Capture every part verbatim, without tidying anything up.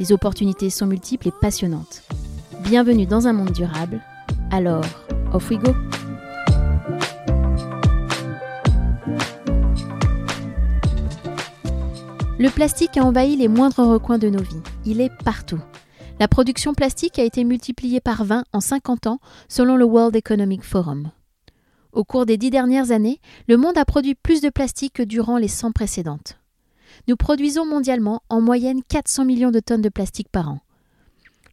Les opportunités sont multiples et passionnantes. Bienvenue dans un monde durable. Alors, off we go! Le plastique a envahi les moindres recoins de nos vies. Il est partout. La production plastique a été multipliée par vingt en cinquante ans, selon le World Economic Forum. Au cours des dix dernières années, le monde a produit plus de plastique que durant les cent précédentes. Nous produisons mondialement en moyenne quatre cents millions de tonnes de plastique par an.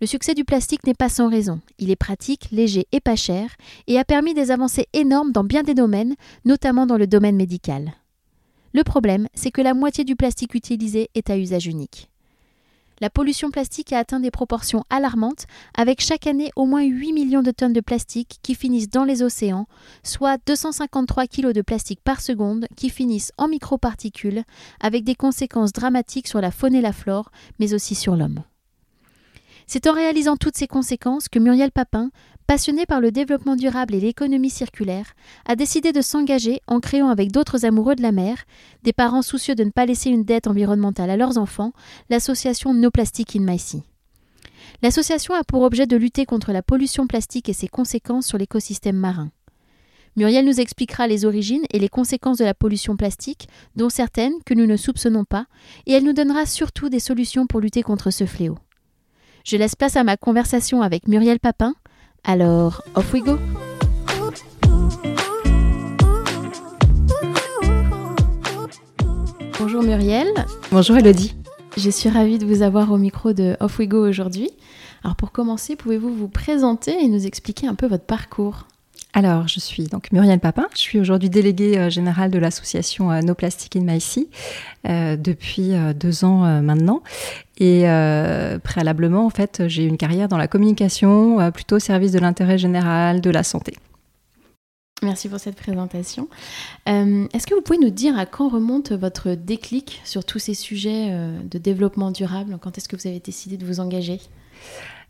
Le succès du plastique n'est pas sans raison. Il est pratique, léger et pas cher, et a permis des avancées énormes dans bien des domaines, notamment dans le domaine médical. Le problème, c'est que la moitié du plastique utilisé est à usage unique. La pollution plastique a atteint des proportions alarmantes, avec chaque année au moins huit millions de tonnes de plastique qui finissent dans les océans, soit deux cent cinquante-trois kilos de plastique par seconde qui finissent en microparticules, avec des conséquences dramatiques sur la faune et la flore, mais aussi sur l'homme. C'est en réalisant toutes ces conséquences que Muriel Papin, passionnée par le développement durable et l'économie circulaire, a décidé de s'engager en créant avec d'autres amoureux de la mer, des parents soucieux de ne pas laisser une dette environnementale à leurs enfants, l'association No Plastic in My Sea. L'association a pour objet de lutter contre la pollution plastique et ses conséquences sur l'écosystème marin. Muriel nous expliquera les origines et les conséquences de la pollution plastique, dont certaines que nous ne soupçonnons pas, et elle nous donnera surtout des solutions pour lutter contre ce fléau. Je laisse place à ma conversation avec Muriel Papin. Alors, off we go! Bonjour Muriel. Bonjour Elodie. Je suis ravie de vous avoir au micro de Off We Go aujourd'hui. Alors pour commencer, pouvez-vous vous présenter et nous expliquer un peu votre parcours ? Alors, je suis donc Muriel Papin, je suis aujourd'hui déléguée générale de l'association No Plastic in My Sea euh, depuis deux ans euh, maintenant. Et euh, préalablement, en fait, j'ai eu une carrière dans la communication, euh, plutôt au service de l'intérêt général, de la santé. Merci pour cette présentation. Euh, est-ce que vous pouvez nous dire à quand remonte votre déclic sur tous ces sujets euh, de développement durable ? Quand est-ce que vous avez décidé de vous engager ?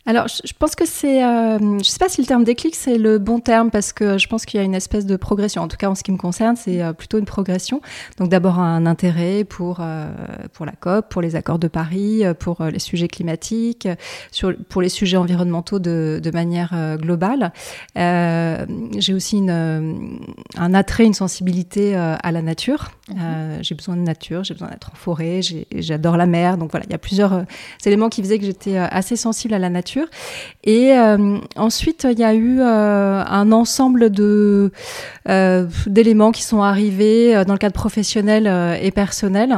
Alors, je pense que c'est... Euh, je ne sais pas si le terme déclic, c'est le bon terme, parce que je pense qu'il y a une espèce de progression. En tout cas, en ce qui me concerne, c'est plutôt une progression. Donc, d'abord, un intérêt pour, euh, pour la COP, pour les accords de Paris, pour les sujets climatiques, sur, pour les sujets environnementaux de, de manière euh, globale. Euh, j'ai aussi une, un attrait, une sensibilité euh, à la nature. Mmh. Euh, j'ai besoin de nature, j'ai besoin d'être en forêt, j'ai, j'adore la mer. Donc, voilà, il y a plusieurs euh, éléments qui faisaient que j'étais euh, assez sensible à la nature. Et euh, ensuite, il y a eu euh, un ensemble de, euh, d'éléments qui sont arrivés euh, dans le cadre professionnel euh, et personnel.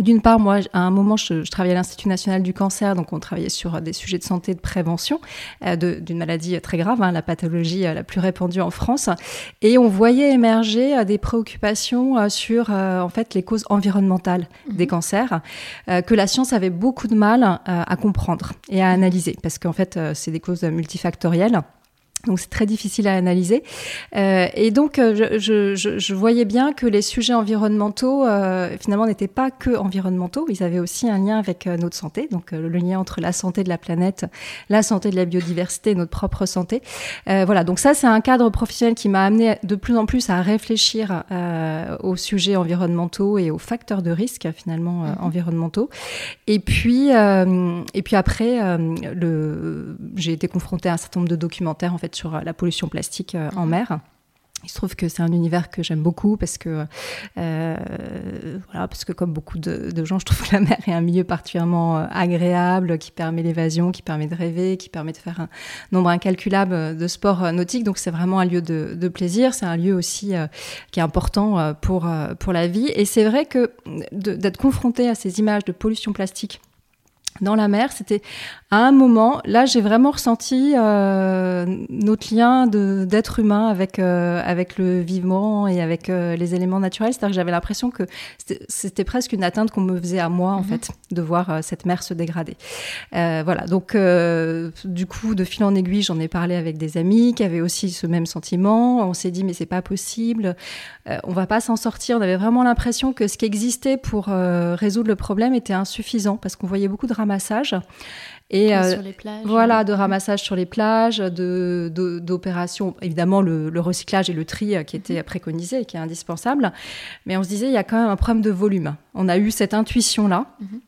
D'une part, moi, à un moment, je, je travaillais à l'Institut national du cancer, donc on travaillait sur des sujets de santé, de prévention, euh, de, d'une maladie très grave, hein, la pathologie euh, la plus répandue en France. Et on voyait émerger euh, des préoccupations euh, sur, euh, en fait, les causes environnementales mmh. des cancers, euh, que la science avait beaucoup de mal euh, à comprendre et à analyser, parce qu'en fait, euh, c'est des causes multifactorielles. Donc, c'est très difficile à analyser. Euh, et donc, je, je, je voyais bien que les sujets environnementaux, euh, finalement, n'étaient pas que environnementaux. Ils avaient aussi un lien avec notre santé. Donc, le lien entre la santé de la planète, la santé de la biodiversité et notre propre santé. Euh, voilà. Donc, ça, c'est un cadre professionnel qui m'a amené de plus en plus à réfléchir euh, aux sujets environnementaux et aux facteurs de risque, finalement, euh, mmh. environnementaux. Et puis, euh, et puis après, euh, le, j'ai été confrontée à un certain nombre de documentaires, en fait, sur la pollution plastique euh, mmh. en mer. Il se trouve que c'est un univers que j'aime beaucoup parce que, euh, voilà, parce que comme beaucoup de, de gens, je trouve que la mer est un milieu particulièrement agréable, qui permet l'évasion, qui permet de rêver, qui permet de faire un nombre incalculable de sports nautiques. Donc, c'est vraiment un lieu de, de plaisir. C'est un lieu aussi euh, qui est important pour, pour la vie. Et c'est vrai que de, d'être confronté à ces images de pollution plastique dans la mer. C'était à un moment, là, j'ai vraiment ressenti euh, notre lien de, d'être humain avec, euh, avec le vivant et avec euh, les éléments naturels. C'est-à-dire que j'avais l'impression que c'était, c'était presque une atteinte qu'on me faisait à moi, en mm-hmm. fait, de voir euh, cette mer se dégrader. Euh, voilà, donc euh, du coup, de fil en aiguille, j'en ai parlé avec des amis qui avaient aussi ce même sentiment. On s'est dit, mais c'est pas possible, euh, on va pas s'en sortir. On avait vraiment l'impression que ce qui existait pour euh, résoudre le problème était insuffisant parce qu'on voyait beaucoup de ramassage et euh, sur les plages, voilà ouais. de ramassage sur les plages, de, de d'opérations, évidemment le, le recyclage et le tri qui étaient préconisés et qui est indispensable, mais on se disait il y a quand même un problème de volume. On a eu cette intuition là. Mm-hmm.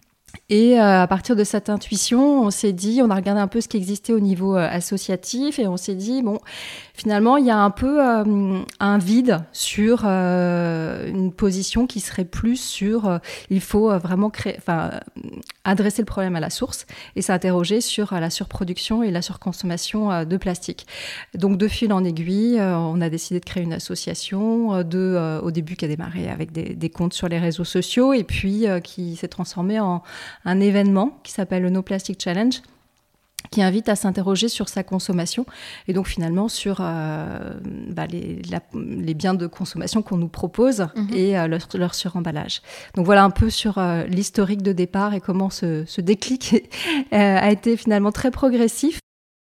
Et euh, à partir de cette intuition, on s'est dit, on a regardé un peu ce qui existait au niveau euh, associatif et on s'est dit, bon, finalement, il y a un peu euh, un vide sur euh, une position qui serait plus sur, euh, il faut vraiment créer, enfin, adresser le problème à la source et s'interroger sur euh, la surproduction et la surconsommation euh, de plastique. Donc, de fil en aiguille, euh, on a décidé de créer une association euh, de, euh, au début qui a démarré avec des, des comptes sur les réseaux sociaux et puis euh, qui s'est transformée en un événement qui s'appelle le No Plastic Challenge, qui invite à s'interroger sur sa consommation et donc finalement sur euh, bah les, la, les biens de consommation qu'on nous propose mmh. et euh, leur, leur suremballage. Donc voilà un peu sur euh, l'historique de départ et comment ce, ce déclic a été finalement très progressif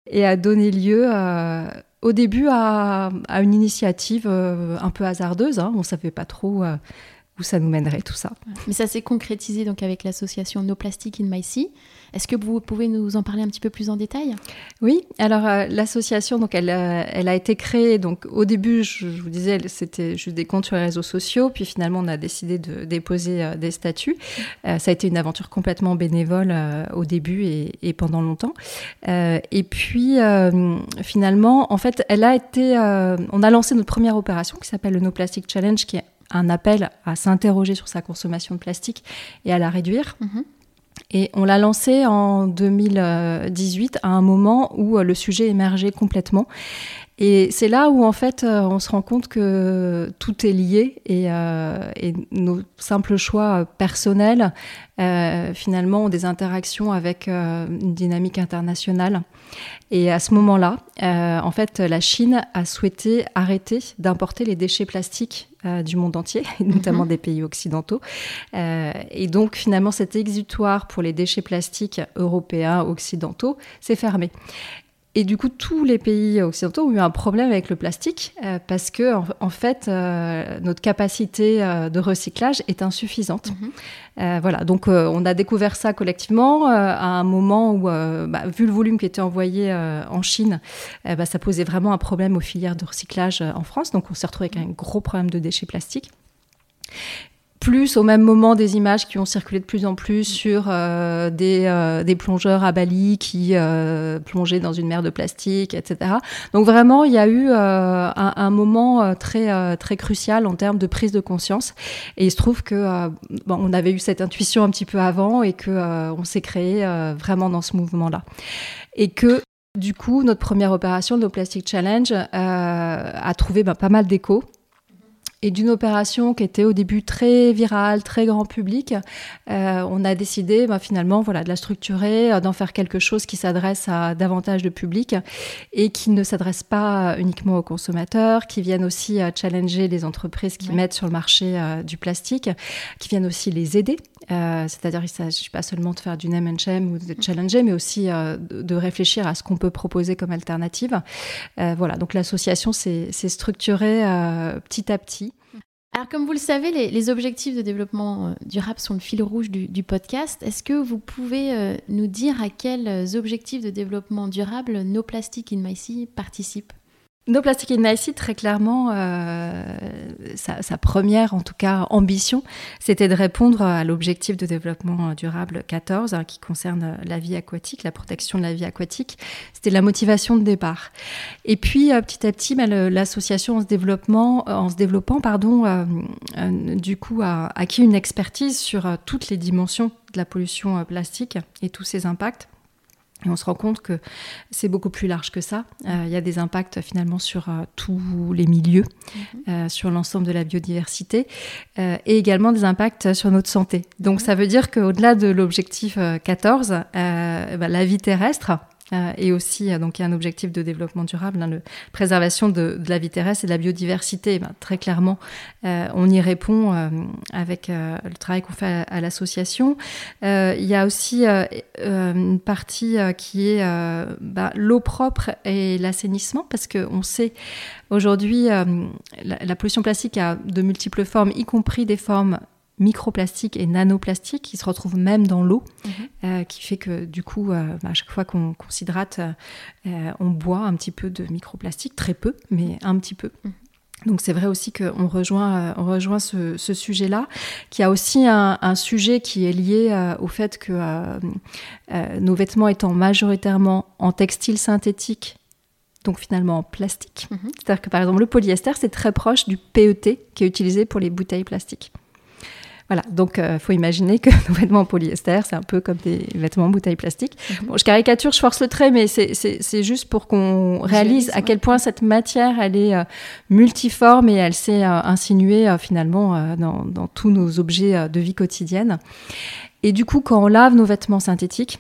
et a donné lieu euh, au début à, à une initiative euh, un peu hasardeuse. Hein, on ne savait pas trop... Euh, où ça nous mènerait tout ça. Mais ça s'est concrétisé donc avec l'association No Plastic in My Sea. Est-ce que vous pouvez nous en parler un petit peu plus en détail ? Oui, alors euh, l'association, donc, elle, euh, elle a été créée. Donc, au début, je, je vous disais, c'était juste des comptes sur les réseaux sociaux. Puis finalement, on a décidé de déposer euh, des statuts. Euh, ça a été une aventure complètement bénévole euh, au début et, et pendant longtemps. Euh, et puis, euh, finalement, en fait, elle a été, euh, on a lancé notre première opération qui s'appelle le No Plastic Challenge, qui est un appel à s'interroger sur sa consommation de plastique et à la réduire. Mmh. Et on l'a lancé en deux mille dix-huit, à un moment où le sujet émergeait complètement. Et c'est là où, en fait, on se rend compte que tout est lié et, euh, et nos simples choix personnels, euh, finalement, ont des interactions avec euh, une dynamique internationale. Et à ce moment-là, euh, en fait, la Chine a souhaité arrêter d'importer les déchets plastiques euh, du monde entier, notamment des pays occidentaux. Euh, et donc, finalement, cet exutoire pour les déchets plastiques européens, occidentaux, s'est fermé. Et du coup, tous les pays occidentaux ont eu un problème avec le plastique euh, parce que, en, en fait, euh, notre capacité euh, de recyclage est insuffisante. Mm-hmm. Euh, voilà, donc euh, on a découvert ça collectivement euh, à un moment où, euh, bah, vu le volume qui était envoyé euh, en Chine, euh, bah, ça posait vraiment un problème aux filières de recyclage euh, en France. Donc, on s'est retrouvé avec un gros problème de déchets plastiques. Plus, au même moment, des images qui ont circulé de plus en plus sur euh, des, euh, des plongeurs à Bali qui euh, plongeaient dans une mer de plastique, et cetera. Donc vraiment, il y a eu euh, un, un moment très, très crucial en termes de prise de conscience. Et il se trouve que euh, bon, on avait eu cette intuition un petit peu avant et que euh, on s'est créé euh, vraiment dans ce mouvement-là. Et que... du coup, notre première opération, No Plastic Challenge, euh, a trouvé ben, pas mal d'écho. Et d'une opération qui était au début très virale, très grand public, euh, on a décidé bah, finalement voilà, de la structurer, d'en faire quelque chose qui s'adresse à davantage de public et qui ne s'adresse pas uniquement aux consommateurs, qui viennent aussi euh, challenger les entreprises qui ouais. mettent sur le marché euh, du plastique, qui viennent aussi les aider. Euh, c'est-à-dire qu'il ne s'agit pas seulement de faire du name and shame ou de challenger, mais aussi euh, de, de réfléchir à ce qu'on peut proposer comme alternative. Euh, voilà, donc l'association s'est, s'est structurée euh, petit à petit. Alors, comme vous le savez, les, les objectifs de développement durable sont le fil rouge du, du podcast. Est-ce que vous pouvez euh, nous dire à quels objectifs de développement durable No Plastic in My Sea participe ? No Plastic in My Sea, très clairement, euh, sa, sa première, en tout cas, ambition, c'était de répondre à l'objectif de développement durable quatorze, hein, qui concerne la vie aquatique, la protection de la vie aquatique. C'était la motivation de départ. Et puis, euh, petit à petit, bah, le, l'association en se développement, euh, en se développant, pardon, euh, euh, du coup, a acquis une expertise sur euh, toutes les dimensions de la pollution euh, plastique et tous ses impacts. Et on se rend compte que c'est beaucoup plus large que ça. Euh, il y a des impacts finalement sur euh, tous les milieux, mmh. euh, sur l'ensemble de la biodiversité euh, et également des impacts sur notre santé. Donc mmh. ça veut dire qu'au-delà de l'objectif quatorze, euh, bah, la vie terrestre... Euh, et aussi, euh, donc, il y a un objectif de développement durable, hein, la préservation de, de la vie terrestre et de la biodiversité. Ben, très clairement, euh, on y répond euh, avec euh, le travail qu'on fait à, à l'association. Euh, il y a aussi euh, une partie euh, qui est euh, ben, l'eau propre et l'assainissement, parce qu'on sait aujourd'hui, euh, la, la pollution plastique a de multiples formes, y compris des formes microplastiques et nanoplastiques qui se retrouvent même dans l'eau, mmh. euh, qui fait que du coup, euh, à chaque fois qu'on, qu'on s'hydrate, euh, on boit un petit peu de microplastique, très peu, mais un petit peu. Mmh. Donc c'est vrai aussi qu'on rejoint, on rejoint ce, ce sujet-là, qui a aussi un, un sujet qui est lié euh, au fait que euh, euh, nos vêtements étant majoritairement en textile synthétique, donc finalement en plastique, mmh. c'est-à-dire que par exemple le polyester, c'est très proche du P E T qui est utilisé pour les bouteilles plastiques. Voilà, donc il euh, faut imaginer que nos vêtements en polyester, c'est un peu comme des vêtements en bouteille plastique. Mm-hmm. Bon, je caricature, je force le trait, mais c'est, c'est, c'est juste pour qu'on réalise à quel point cette matière, elle est euh, multiforme et elle s'est euh, insinuée euh, finalement euh, dans, dans tous nos objets euh, de vie quotidienne. Et du coup, quand on lave nos vêtements synthétiques,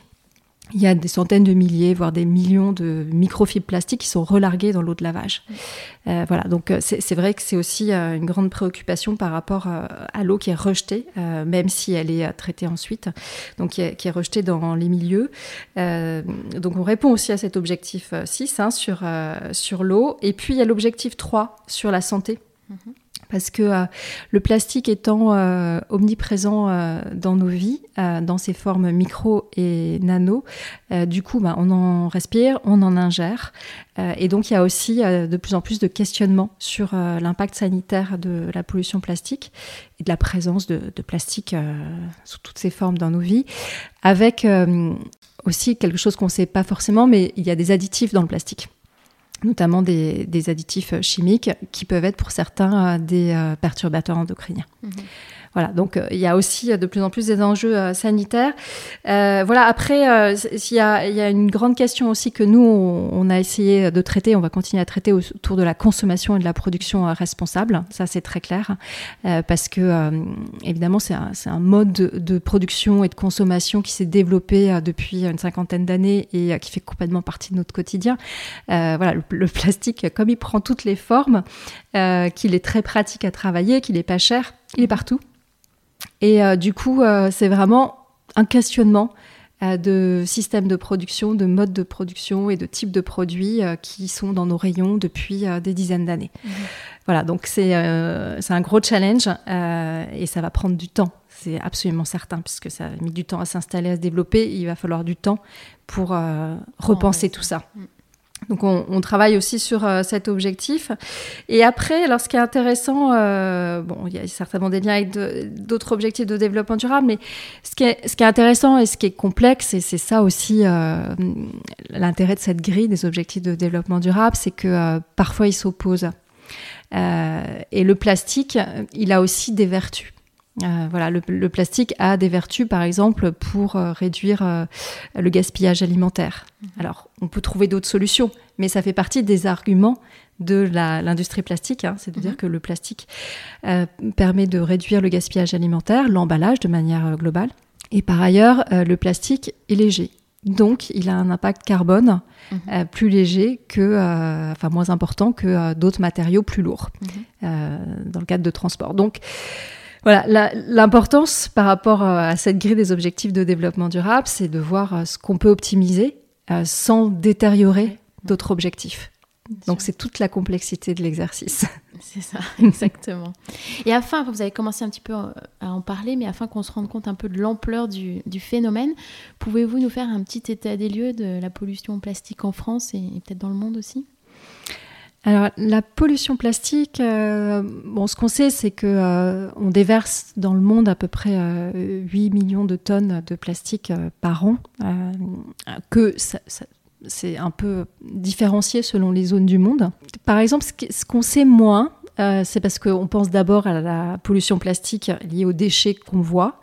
il y a des centaines de milliers, voire des millions de microfibres plastiques qui sont relarguées dans l'eau de lavage. Euh, voilà, donc c'est, c'est vrai que c'est aussi euh, une grande préoccupation par rapport euh, à l'eau qui est rejetée, euh, même si elle est euh, traitée ensuite, donc qui est, qui est rejetée dans les milieux. Euh, donc on répond aussi à cet objectif euh, six hein, sur, euh, sur l'eau. Et puis il y a l'objectif trois sur la santé. Mmh. Parce que euh, le plastique étant euh, omniprésent euh, dans nos vies, euh, dans ses formes micro et nano, euh, du coup, bah, on en respire, on en ingère. Euh, et donc, il y a aussi euh, de plus en plus de questionnements sur euh, l'impact sanitaire de la pollution plastique et de la présence de, de plastique euh, sous toutes ses formes dans nos vies, avec euh, aussi quelque chose qu'on ne sait pas forcément, mais il y a des additifs dans le plastique. Notamment des, des additifs chimiques qui peuvent être pour certains des euh, perturbateurs endocriniens. Mmh. Voilà, donc il y a aussi de plus en plus des enjeux euh, sanitaires. Euh, voilà, après, euh, il y a, y a une grande question aussi que nous, on, on a essayé de traiter, on va continuer à traiter autour de la consommation et de la production euh, responsable. Ça, c'est très clair, euh, parce que, euh, évidemment, c'est un, c'est un mode de, de production et de consommation qui s'est développé euh, depuis une cinquantaine d'années et euh, qui fait complètement partie de notre quotidien. Euh, voilà, le, le plastique, comme il prend toutes les formes, euh, qu'il est très pratique à travailler, qu'il n'est pas cher, il est partout. Et euh, du coup, euh, c'est vraiment un questionnement euh, de systèmes de production, de modes de production et de types de produits euh, qui sont dans nos rayons depuis euh, des dizaines d'années. Mmh. Voilà, donc c'est, euh, c'est un gros challenge euh, et ça va prendre du temps. C'est absolument certain, puisque ça a mis du temps à s'installer, à se développer. Il va falloir du temps pour euh, repenser oh, ouais. tout ça. Mmh. Donc, on, on travaille aussi sur euh, cet objectif. Et après, alors, ce qui est intéressant, euh, bon, il y a certainement des liens avec de, d'autres objectifs de développement durable, mais ce qui est, ce qui est intéressant et ce qui est complexe, et c'est ça aussi euh, l'intérêt de cette grille des objectifs de développement durable, c'est que euh, parfois, ils s'opposent. Euh, et le plastique, il a aussi des vertus. Euh, voilà, le, le plastique a des vertus, par exemple, pour euh, réduire euh, le gaspillage alimentaire. Alors, on peut trouver d'autres solutions, mais ça fait partie des arguments de la, l'industrie plastique. Hein, c'est de mm-hmm. dire que le plastique euh, permet de réduire le gaspillage alimentaire, l'emballage de manière euh, globale. Et par ailleurs, euh, le plastique est léger. Donc, il a un impact carbone mmh. euh, plus léger que, euh, enfin moins important que euh, d'autres matériaux plus lourds mmh. euh, dans le cadre de transport. Donc, voilà, la, l'importance par rapport à cette grille des objectifs de développement durable, c'est de voir ce qu'on peut optimiser euh, sans détériorer d'autres objectifs. Donc, c'est toute la complexité de l'exercice. C'est ça, exactement. Et afin, vous avez commencé un petit peu à en parler, mais afin qu'on se rende compte un peu de l'ampleur du, du phénomène, pouvez-vous nous faire un petit état des lieux de la pollution plastique en France et, et peut-être dans le monde aussi ? Alors, la pollution plastique, euh, bon, ce qu'on sait, c'est que euh, on déverse dans le monde à peu près euh, huit millions de tonnes de plastique euh, par an, euh, que ça... ça c'est un peu différencié selon les zones du monde. Par exemple, ce qu'on sait moins, euh, c'est parce qu'on pense d'abord à la pollution plastique liée aux déchets qu'on voit,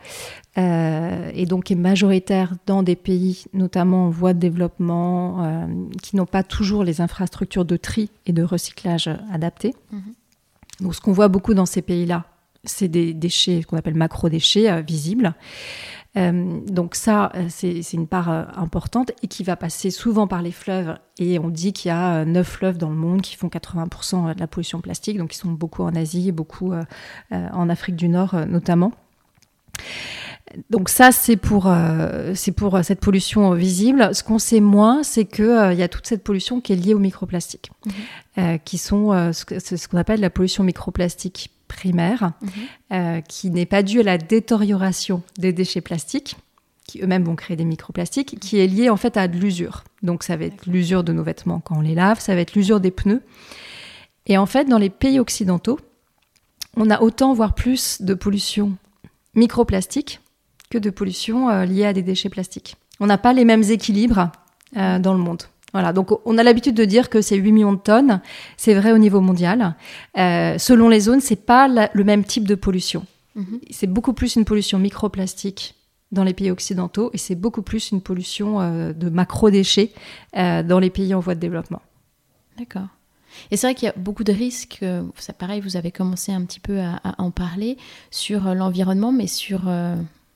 euh, et donc qui est majoritaire dans des pays, notamment en voie de développement, euh, qui n'ont pas toujours les infrastructures de tri et de recyclage adaptées. Mmh. Donc ce qu'on voit beaucoup dans ces pays-là, c'est des déchets qu'on appelle macro-déchets euh, visibles. Euh, donc ça, c'est, c'est une part euh, importante et qui va passer souvent par les fleuves. Et on dit qu'il y a euh, neuf fleuves dans le monde qui font quatre-vingts pour cent de la pollution plastique. Donc ils sont beaucoup en Asie et beaucoup euh, euh, en Afrique du Nord euh, notamment. Donc ça, c'est pour, euh, c'est pour cette pollution visible. Ce qu'on sait moins, c'est qu'il euh, y a toute cette pollution qui est liée aux microplastiques, mmh. euh, qui sont euh, ce, ce qu'on appelle la pollution microplastique primaire, mmh. euh, qui n'est pas due à la détérioration des déchets plastiques, qui eux-mêmes vont créer des microplastiques, mmh. qui est liée en fait à de l'usure. Donc ça va être D'accord. l'usure de nos vêtements quand on les lave, ça va être l'usure des pneus. Et en fait, dans les pays occidentaux, on a autant, voire plus, de pollution microplastique que de pollution euh, liée à des déchets plastiques. On n'a pas les mêmes équilibres euh, dans le monde. Voilà, donc on a l'habitude de dire que c'est huit millions de tonnes, c'est vrai au niveau mondial. Euh, selon les zones, c'est pas la, le même type de pollution. Mm-hmm. C'est beaucoup plus une pollution microplastique dans les pays occidentaux et c'est beaucoup plus une pollution euh, de macro-déchets euh, dans les pays en voie de développement. D'accord. Et c'est vrai qu'il y a beaucoup de risques, ça pareil, vous avez commencé un petit peu à, à en parler, sur l'environnement, mais sur... Euh...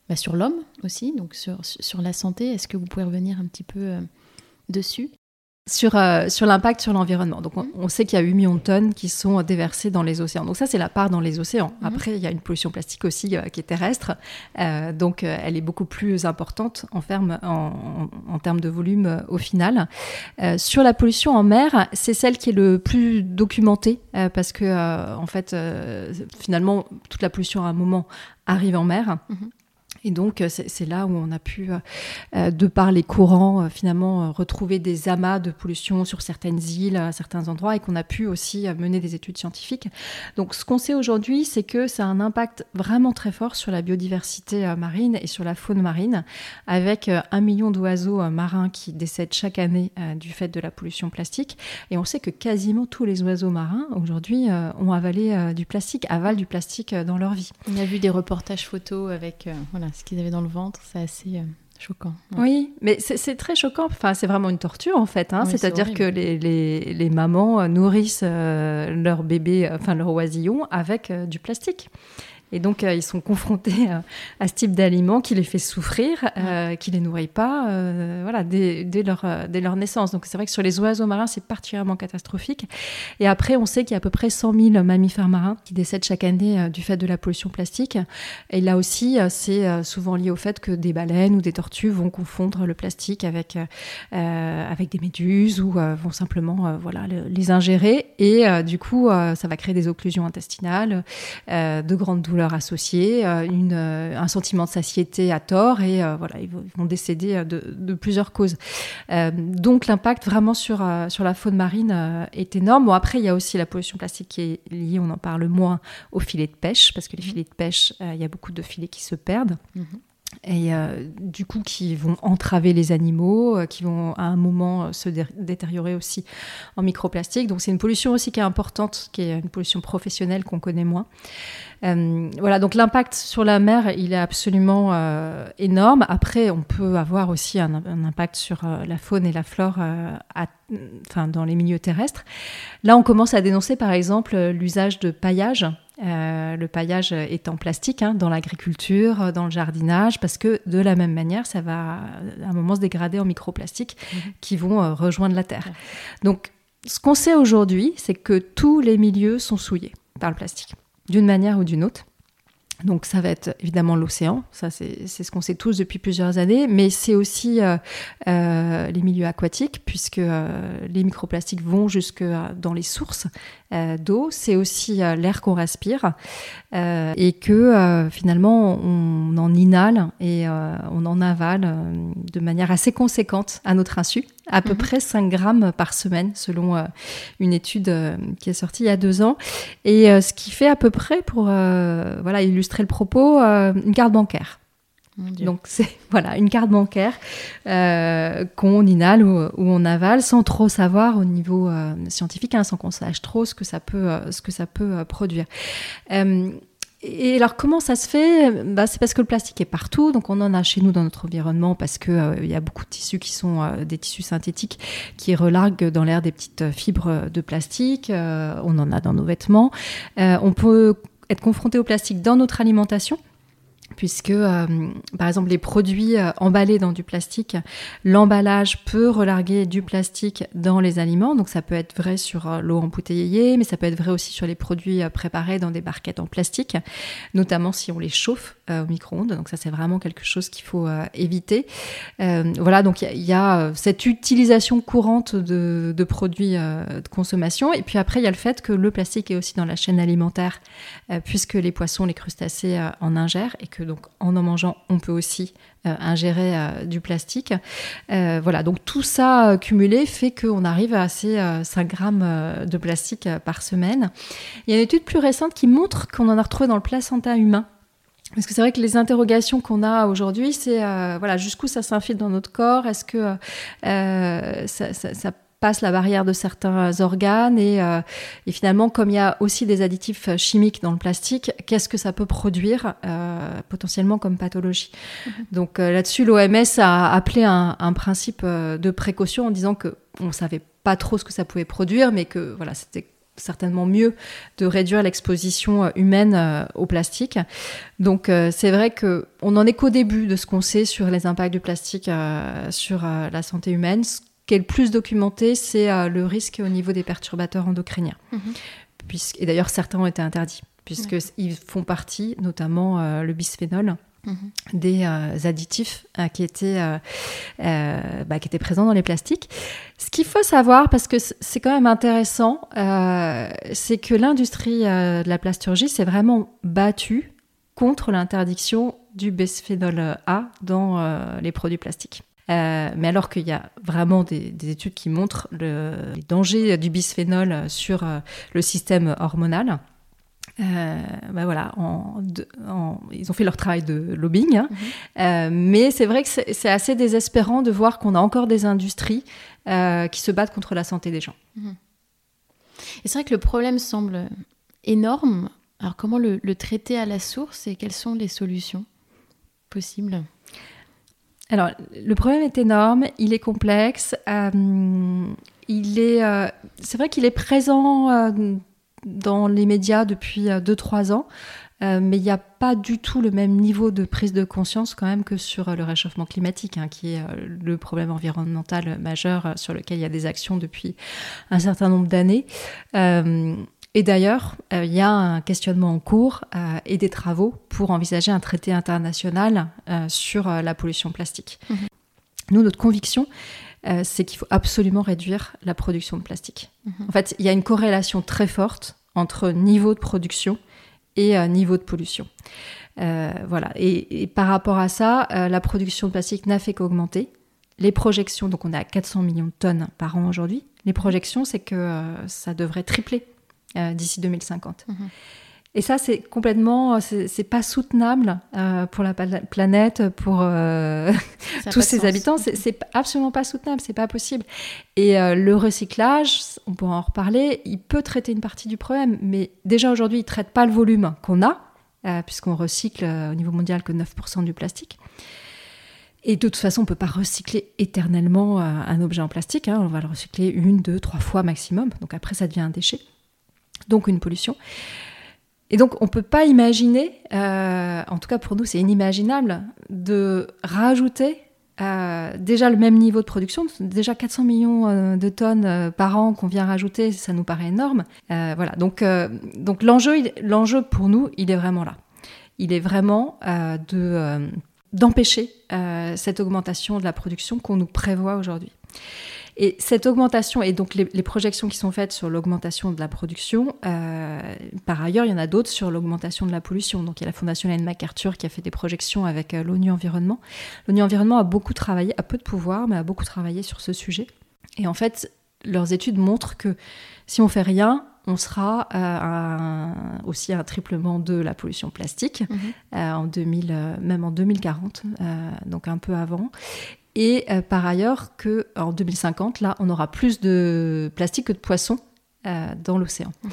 Bah sur l'homme aussi, donc sur, sur la santé. Est-ce que vous pouvez revenir un petit peu euh, dessus ? Sur, euh, sur l'impact sur l'environnement. Donc, on, mmh. on sait qu'il y a huit millions de tonnes qui sont déversées dans les océans. Donc, ça, c'est la part dans les océans. Mmh. Après, il y a une pollution plastique aussi euh, qui est terrestre. Euh, donc, euh, elle est beaucoup plus importante en, ferme, en, en, en termes de volume euh, au final. Euh, sur la pollution en mer, c'est celle qui est le plus documentée euh, parce que, euh, en fait, euh, finalement, toute la pollution à un moment arrive en mer. Mmh. Et donc, c'est là où on a pu, de par les courants, finalement, retrouver des amas de pollution sur certaines îles, à certains endroits, et qu'on a pu aussi mener des études scientifiques. Donc, ce qu'on sait aujourd'hui, c'est que ça a un impact vraiment très fort sur la biodiversité marine et sur la faune marine, avec un million d'oiseaux marins qui décèdent chaque année du fait de la pollution plastique. Et on sait que quasiment tous les oiseaux marins, aujourd'hui, ont avalé du plastique, avalent du plastique dans leur vie. On a vu des reportages photos avec... Euh, voilà. Ce qu'ils avaient dans le ventre, c'est assez euh, choquant. Ouais. Oui, mais c'est, c'est très choquant. Enfin, c'est vraiment une torture, en fait. Hein. Oui, C'est-à-dire c'est que les, les, les mamans nourrissent euh, leurs bébés, enfin leurs oisillons, avec euh, du plastique. Et donc, euh, ils sont confrontés euh, à ce type d'aliments qui les fait souffrir, euh, ouais. qui les nourrit pas, euh, voilà, dès, dès, leur, euh, dès leur naissance. Donc, c'est vrai que sur les oiseaux marins, c'est particulièrement catastrophique. Et après, on sait qu'il y a à peu près cent mille mammifères marins qui décèdent chaque année euh, du fait de la pollution plastique. Et là aussi, euh, c'est euh, souvent lié au fait que des baleines ou des tortues vont confondre le plastique avec, euh, avec des méduses ou euh, vont simplement euh, voilà, le, les ingérer. Et euh, du coup, euh, ça va créer des occlusions intestinales, euh, de grandes douleurs. Leur associer une, un sentiment de satiété à tort et euh, voilà, ils vont décéder de, de plusieurs causes. Euh, donc l'impact vraiment sur, sur la faune marine euh, est énorme. Bon, après, il y a aussi la pollution plastique qui est liée, on en parle moins, aux filets de pêche, parce que les filets de pêche, euh, il y a beaucoup de filets qui se perdent. Mmh. Et euh, du coup, qui vont entraver les animaux, euh, qui vont à un moment se dé- détériorer aussi en microplastique. Donc, c'est une pollution aussi qui est importante, qui est une pollution professionnelle qu'on connaît moins. Euh, voilà, donc l'impact sur la mer, il est absolument euh, énorme. Après, on peut avoir aussi un, un impact sur euh, la faune et la flore euh, à, enfin, dans les milieux terrestres. Là, on commence à dénoncer, par exemple, l'usage de paillage. Euh, le paillage est en plastique hein, dans l'agriculture, dans le jardinage, parce que de la même manière, ça va à un moment se dégrader en microplastiques mmh. qui vont euh, rejoindre la terre. Donc, ce qu'on sait aujourd'hui, c'est que tous les milieux sont souillés par le plastique, d'une manière ou d'une autre. Donc ça va être évidemment l'océan, ça c'est, c'est ce qu'on sait tous depuis plusieurs années, mais c'est aussi euh, euh, les milieux aquatiques, puisque euh, les microplastiques vont jusque dans les sources euh, d'eau, c'est aussi euh, l'air qu'on respire, euh, et que euh, finalement on en inhale et euh, on en avale euh, de manière assez conséquente à notre insu, à peu mmh. près cinq grammes par semaine, selon euh, une étude euh, qui est sortie il y a deux ans, et euh, ce qui fait à peu près, pour euh, voilà, illustrer le propos, euh, une carte bancaire. Donc c'est voilà, une carte bancaire euh, qu'on inhale ou, ou on avale sans trop savoir au niveau euh, scientifique, hein, sans qu'on sache trop ce que ça peut, euh, ce que ça peut euh, produire. Euh, Et alors, comment ça se fait ? Bah, c'est parce que le plastique est partout, donc on en a chez nous dans notre environnement parce qu'il euh, y a beaucoup de tissus qui sont euh, des tissus synthétiques qui relarguent dans l'air des petites fibres de plastique, euh, on en a dans nos vêtements. Euh, on peut être confronté au plastique dans notre alimentation, puisque, euh, par exemple, les produits euh, emballés dans du plastique, l'emballage peut relarguer du plastique dans les aliments. Donc, ça peut être vrai sur euh, l'eau embouteillée, mais ça peut être vrai aussi sur les produits euh, préparés dans des barquettes en plastique, notamment si on les chauffe euh, au micro-ondes. Donc, ça, c'est vraiment quelque chose qu'il faut euh, éviter. Euh, voilà, donc il y, y a cette utilisation courante de, de produits euh, de consommation. Et puis après, il y a le fait que le plastique est aussi dans la chaîne alimentaire, euh, puisque les poissons, les crustacés euh, en ingèrent et que donc en en mangeant, on peut aussi euh, ingérer euh, du plastique. Euh, voilà, donc tout ça euh, cumulé fait qu'on arrive à ces euh, cinq grammes euh, de plastique euh, par semaine. Il y a une étude plus récente qui montre qu'on en a retrouvé dans le placenta humain. Parce que c'est vrai que les interrogations qu'on a aujourd'hui, c'est euh, voilà, jusqu'où ça s'infiltre dans notre corps ? Est-ce que euh, ça, ça, ça passe la barrière de certains organes et, euh, et finalement, comme il y a aussi des additifs chimiques dans le plastique, qu'est-ce que ça peut produire euh, potentiellement comme pathologie ? Mmh. Donc euh, là-dessus, l'O M S a appelé un, un principe de précaution en disant qu'on ne savait pas trop ce que ça pouvait produire, mais que voilà, c'était certainement mieux de réduire l'exposition humaine au plastique. Donc c'est vrai qu'on n'en est qu'au début de ce qu'on sait sur les impacts du plastique euh, sur euh, la santé humaine. Qui est le plus documenté, c'est euh, le risque au niveau des perturbateurs endocriniens. Mmh. Puisque, et d'ailleurs, certains ont été interdits, puisqu'ils font partie, notamment euh, le bisphénol, mmh. des euh, additifs euh, qui, étaient, euh, euh, bah, qui étaient présents dans les plastiques. Ce qu'il faut savoir, parce que c'est quand même intéressant, euh, c'est que l'industrie euh, de la plasturgie s'est vraiment battue contre l'interdiction du bisphénol A dans euh, les produits plastiques. Euh, mais alors qu'il y a vraiment des, des études qui montrent le, les dangers du bisphénol sur euh, le système hormonal. Euh, ben voilà, en, en, ils ont fait leur travail de lobbying, hein. Mmh. euh, mais c'est vrai que c'est, c'est assez désespérant de voir qu'on a encore des industries euh, qui se battent contre la santé des gens. Mmh. Et c'est vrai que le problème semble énorme. Alors comment le, le traiter à la source et quelles sont les solutions possibles ? Alors, le problème est énorme, il est complexe, euh, il est, euh, c'est vrai qu'il est présent euh, dans les médias depuis euh, deux à trois ans, euh, mais il n'y a pas du tout le même niveau de prise de conscience quand même que sur euh, le réchauffement climatique, hein, qui est euh, le problème environnemental majeur euh, sur lequel il y a des actions depuis un certain nombre d'années. Euh, Et d'ailleurs, il euh, y a un questionnement en cours euh, et des travaux pour envisager un traité international euh, sur euh, la pollution plastique. Mmh. Nous, notre conviction, euh, c'est qu'il faut absolument réduire la production de plastique. Mmh. En fait, il y a une corrélation très forte entre niveau de production et euh, niveau de pollution. Euh, voilà. Et, et par rapport à ça, euh, la production de plastique n'a fait qu'augmenter. Les projections, donc on est à quatre cents millions de tonnes par an aujourd'hui. Les projections, c'est que euh, ça devrait tripler. Euh, d'ici deux mille cinquante. Mmh. Et ça, c'est complètement... C'est, c'est pas soutenable euh, pour la planète, pour euh, tous ses habitants. C'est, c'est absolument pas soutenable, c'est pas possible. Et euh, le recyclage, on pourra en reparler, il peut traiter une partie du problème, mais déjà aujourd'hui, il traite pas le volume qu'on a, euh, puisqu'on recycle euh, au niveau mondial que neuf pour cent du plastique. Et de toute façon, on ne peut pas recycler éternellement euh, un objet en plastique. Hein, on va le recycler une, deux, trois fois maximum. Donc après, ça devient un déchet. Donc une pollution. Et donc on ne peut pas imaginer, euh, en tout cas pour nous c'est inimaginable, de rajouter euh, déjà le même niveau de production, déjà quatre cents millions de tonnes par an qu'on vient rajouter, ça nous paraît énorme. Euh, voilà. Donc, euh, donc l'enjeu, il, l'enjeu pour nous, il est vraiment là. Il est vraiment euh, de, euh, d'empêcher euh, cette augmentation de la production qu'on nous prévoit aujourd'hui. Et cette augmentation, et donc les, les projections qui sont faites sur l'augmentation de la production, euh, par ailleurs, il y en a d'autres sur l'augmentation de la pollution. Donc il y a la fondation Ellen MacArthur qui a fait des projections avec euh, l'ONU Environnement. L'ONU Environnement a beaucoup travaillé, a peu de pouvoir, mais a beaucoup travaillé sur ce sujet. Et en fait, leurs études montrent que si on ne fait rien, on sera à un, aussi à un triplement de la pollution plastique, mmh. euh, en deux mille, même en deux mille quarante, euh, donc un peu avant. Et euh, par ailleurs, qu'en deux mille cinquante, là, on aura plus de plastique que de poissons euh, dans l'océan. Mmh.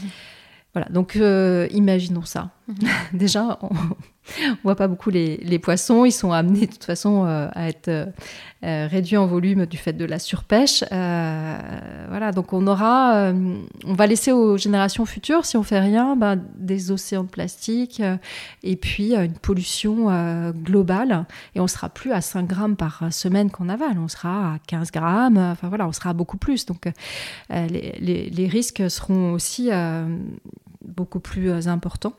Voilà, donc euh, imaginons ça. Mmh. Déjà, on ne voit pas beaucoup les, les poissons. Ils sont amenés de toute façon euh, à être euh, réduits en volume du fait de la surpêche. Euh, voilà, donc on aura, euh, on va laisser aux générations futures, si on ne fait rien, ben, des océans de plastique euh, et puis euh, une pollution euh, globale. Et on ne sera plus à cinq grammes par semaine qu'on avale. On sera à quinze grammes. Enfin voilà, on sera à beaucoup plus. Donc euh, les, les, les risques seront aussi euh, beaucoup plus euh, importants.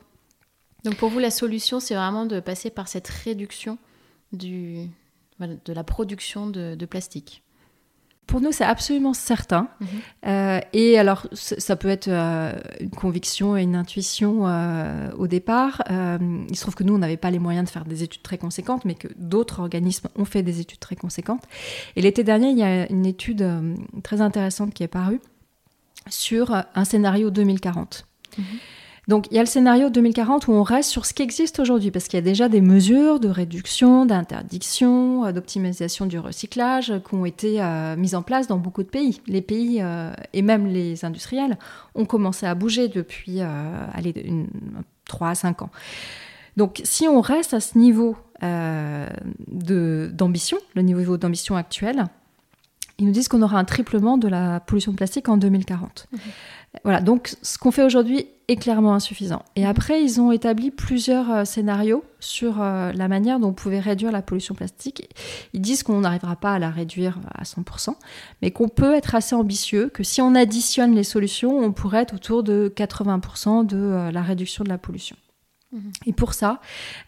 Donc pour vous, la solution, c'est vraiment de passer par cette réduction du, de la production de, de plastique. Pour nous, c'est absolument certain. Mmh. Euh, et alors, ça peut être euh, une conviction et une intuition euh, au départ. Euh, il se trouve que nous, on n'avait pas les moyens de faire des études très conséquentes, mais que d'autres organismes ont fait des études très conséquentes. Et l'été dernier, il y a une étude euh, très intéressante qui est parue sur un scénario deux mille quarante. Mmh. Donc, il y a le scénario deux mille quarante où on reste sur ce qui existe aujourd'hui, parce qu'il y a déjà des mesures de réduction, d'interdiction, d'optimisation du recyclage qui ont été euh, mises en place dans beaucoup de pays. Les pays, euh, et même les industriels, ont commencé à bouger depuis euh, allez, une, trois à cinq ans. Donc, si on reste à ce niveau euh, de, d'ambition, le niveau d'ambition actuel, ils nous disent qu'on aura un triplement de la pollution de plastique en deux mille quarante. Mmh. Voilà, donc ce qu'on fait aujourd'hui est clairement insuffisant. Et après, ils ont établi plusieurs euh, scénarios sur euh, la manière dont on pouvait réduire la pollution plastique. Ils disent qu'on n'arrivera pas à la réduire à cent pour cent, mais qu'on peut être assez ambitieux, que si on additionne les solutions, on pourrait être autour de quatre-vingts pour cent de euh, la réduction de la pollution. Mmh. Et pour ça,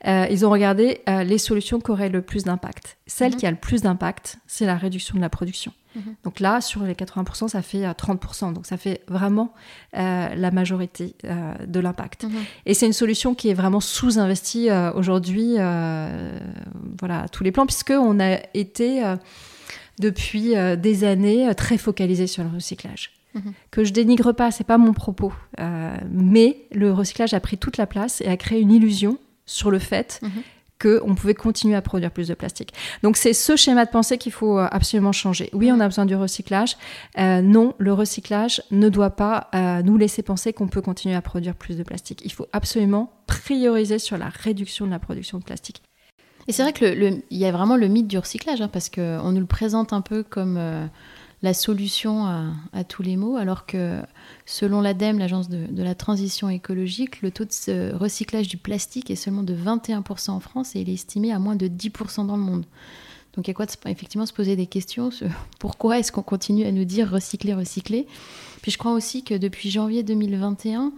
euh, ils ont regardé euh, les solutions qui auraient le plus d'impact. Celle mmh. qui a le plus d'impact, c'est la réduction de la production. Donc là, sur les quatre-vingts pour cent, ça fait trente pour cent. Donc ça fait vraiment euh, la majorité euh, de l'impact. Mmh. Et c'est une solution qui est vraiment sous-investie euh, aujourd'hui euh, voilà, à tous les plans, puisqu'on a été, euh, depuis euh, des années, très focalisé sur le recyclage. Mmh. Que je dénigre pas, c'est pas mon propos. Euh, mais le recyclage a pris toute la place et a créé une illusion sur le fait... Mmh. qu'on pouvait continuer à produire plus de plastique. Donc, c'est ce schéma de pensée qu'il faut absolument changer. Oui, on a besoin du recyclage. Euh, non, le recyclage ne doit pas euh, nous laisser penser qu'on peut continuer à produire plus de plastique. Il faut absolument prioriser sur la réduction de la production de plastique. Et c'est vrai qu'il y a vraiment le mythe du recyclage, hein, parce qu'on nous le présente un peu comme euh, la solution à, à tous les maux, alors que selon l'ADEME, l'Agence de, de la transition écologique, le taux de ce recyclage du plastique est seulement de vingt et un pour cent en France et il est estimé à moins de dix pour cent dans le monde. Donc il y a quoi de, effectivement se poser des questions sur pourquoi est-ce qu'on continue à nous dire recycler, recycler. Puis je crois aussi que depuis janvier deux mille vingt et un,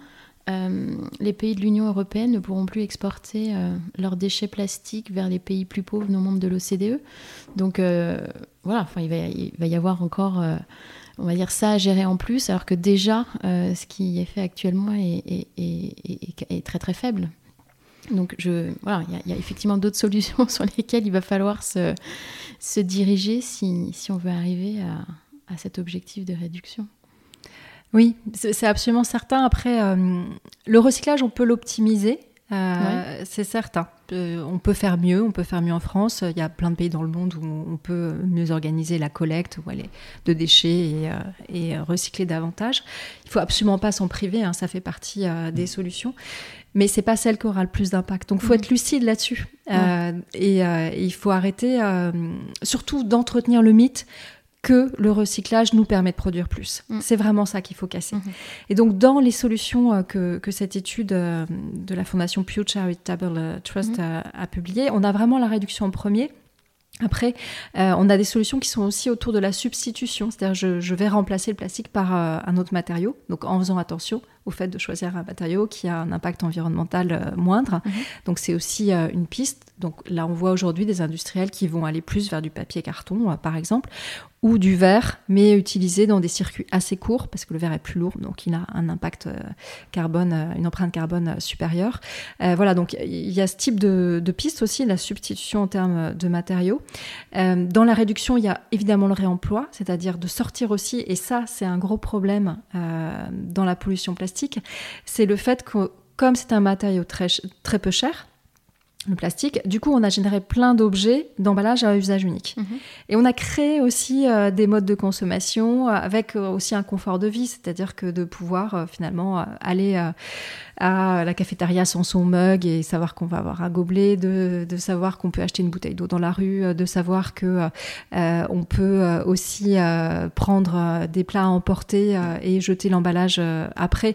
euh, les pays de l'Union européenne ne pourront plus exporter euh, leurs déchets plastiques vers les pays plus pauvres non membres de l'O C D E. Donc euh, voilà, enfin, il, va, il va y avoir encore... Euh, on va dire ça à gérer en plus, alors que déjà, euh, ce qui est fait actuellement est, est, est, est, est très très faible. Donc, je, voilà, il y a, il y a effectivement d'autres solutions sur lesquelles il va falloir se, se diriger si, si on veut arriver à, à cet objectif de réduction. Oui, c'est absolument certain. Après, euh, le recyclage, on peut l'optimiser. Euh, ouais. C'est certain, euh, on peut faire mieux, on peut faire mieux en France. Il y a plein de pays dans le monde où on peut mieux organiser la collecte où elle est de déchets et, euh, et recycler davantage. Il ne faut absolument pas s'en priver, hein, ça fait partie euh, des solutions. Mais ce n'est pas celle qui aura le plus d'impact. Donc, il faut mmh. être lucide là-dessus. Ouais. Euh, et euh, il faut arrêter, euh, surtout d'entretenir le mythe que le recyclage nous permet de produire plus. Mmh. C'est vraiment ça qu'il faut casser. Mmh. Et donc, dans les solutions que, que cette étude de la fondation Pew Charitable Trust mmh. a, a publiée, on a vraiment la réduction en premier. Après, euh, on a des solutions qui sont aussi autour de la substitution. C'est-à-dire, je, je vais remplacer le plastique par euh, un autre matériau, donc en faisant attention au fait de choisir un matériau qui a un impact environnemental euh, moindre. Mmh. Donc, c'est aussi euh, une piste. Donc là, on voit aujourd'hui des industriels qui vont aller plus vers du papier-carton, euh, par exemple, ou du verre, mais utilisé dans des circuits assez courts, parce que le verre est plus lourd, donc il a un impact carbone, une empreinte carbone supérieure. Euh, voilà, donc il y a ce type de, de piste aussi, la substitution en termes de matériaux. Euh, dans la réduction, il y a évidemment le réemploi, c'est-à-dire de sortir aussi, et ça, c'est un gros problème euh, dans la pollution plastique, plastique, c'est le fait que comme c'est un matériau très, très peu cher, le plastique, du coup on a généré plein d'objets d'emballage à usage unique. Mmh. Et on a créé aussi euh, des modes de consommation euh, avec euh, aussi un confort de vie, c'est-à-dire que de pouvoir euh, finalement euh, aller euh, à la cafétéria sans son mug et savoir qu'on va avoir un gobelet, de, de savoir qu'on peut acheter une bouteille d'eau dans la rue, euh, de savoir qu'on euh, peut euh, aussi euh, prendre euh, des plats à emporter euh, et jeter l'emballage euh, après.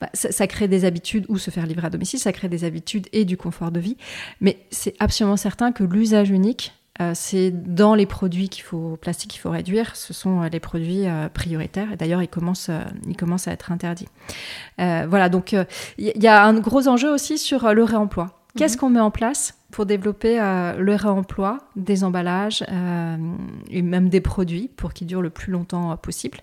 Bah, ça, ça crée des habitudes, ou se faire livrer à domicile, ça crée des habitudes et du confort de vie. Mais c'est absolument certain que l'usage unique, euh, c'est dans les produits qu'il faut, plastiques qu'il faut réduire, ce sont les produits euh, prioritaires. Et d'ailleurs, ils commencent, euh, ils commencent à être interdits. Euh, voilà, donc il euh, y a un gros enjeu aussi sur euh, le réemploi. Qu'est-ce mmh. qu'on met en place pour développer euh, le réemploi des emballages euh, et même des produits pour qu'ils durent le plus longtemps euh, possible ?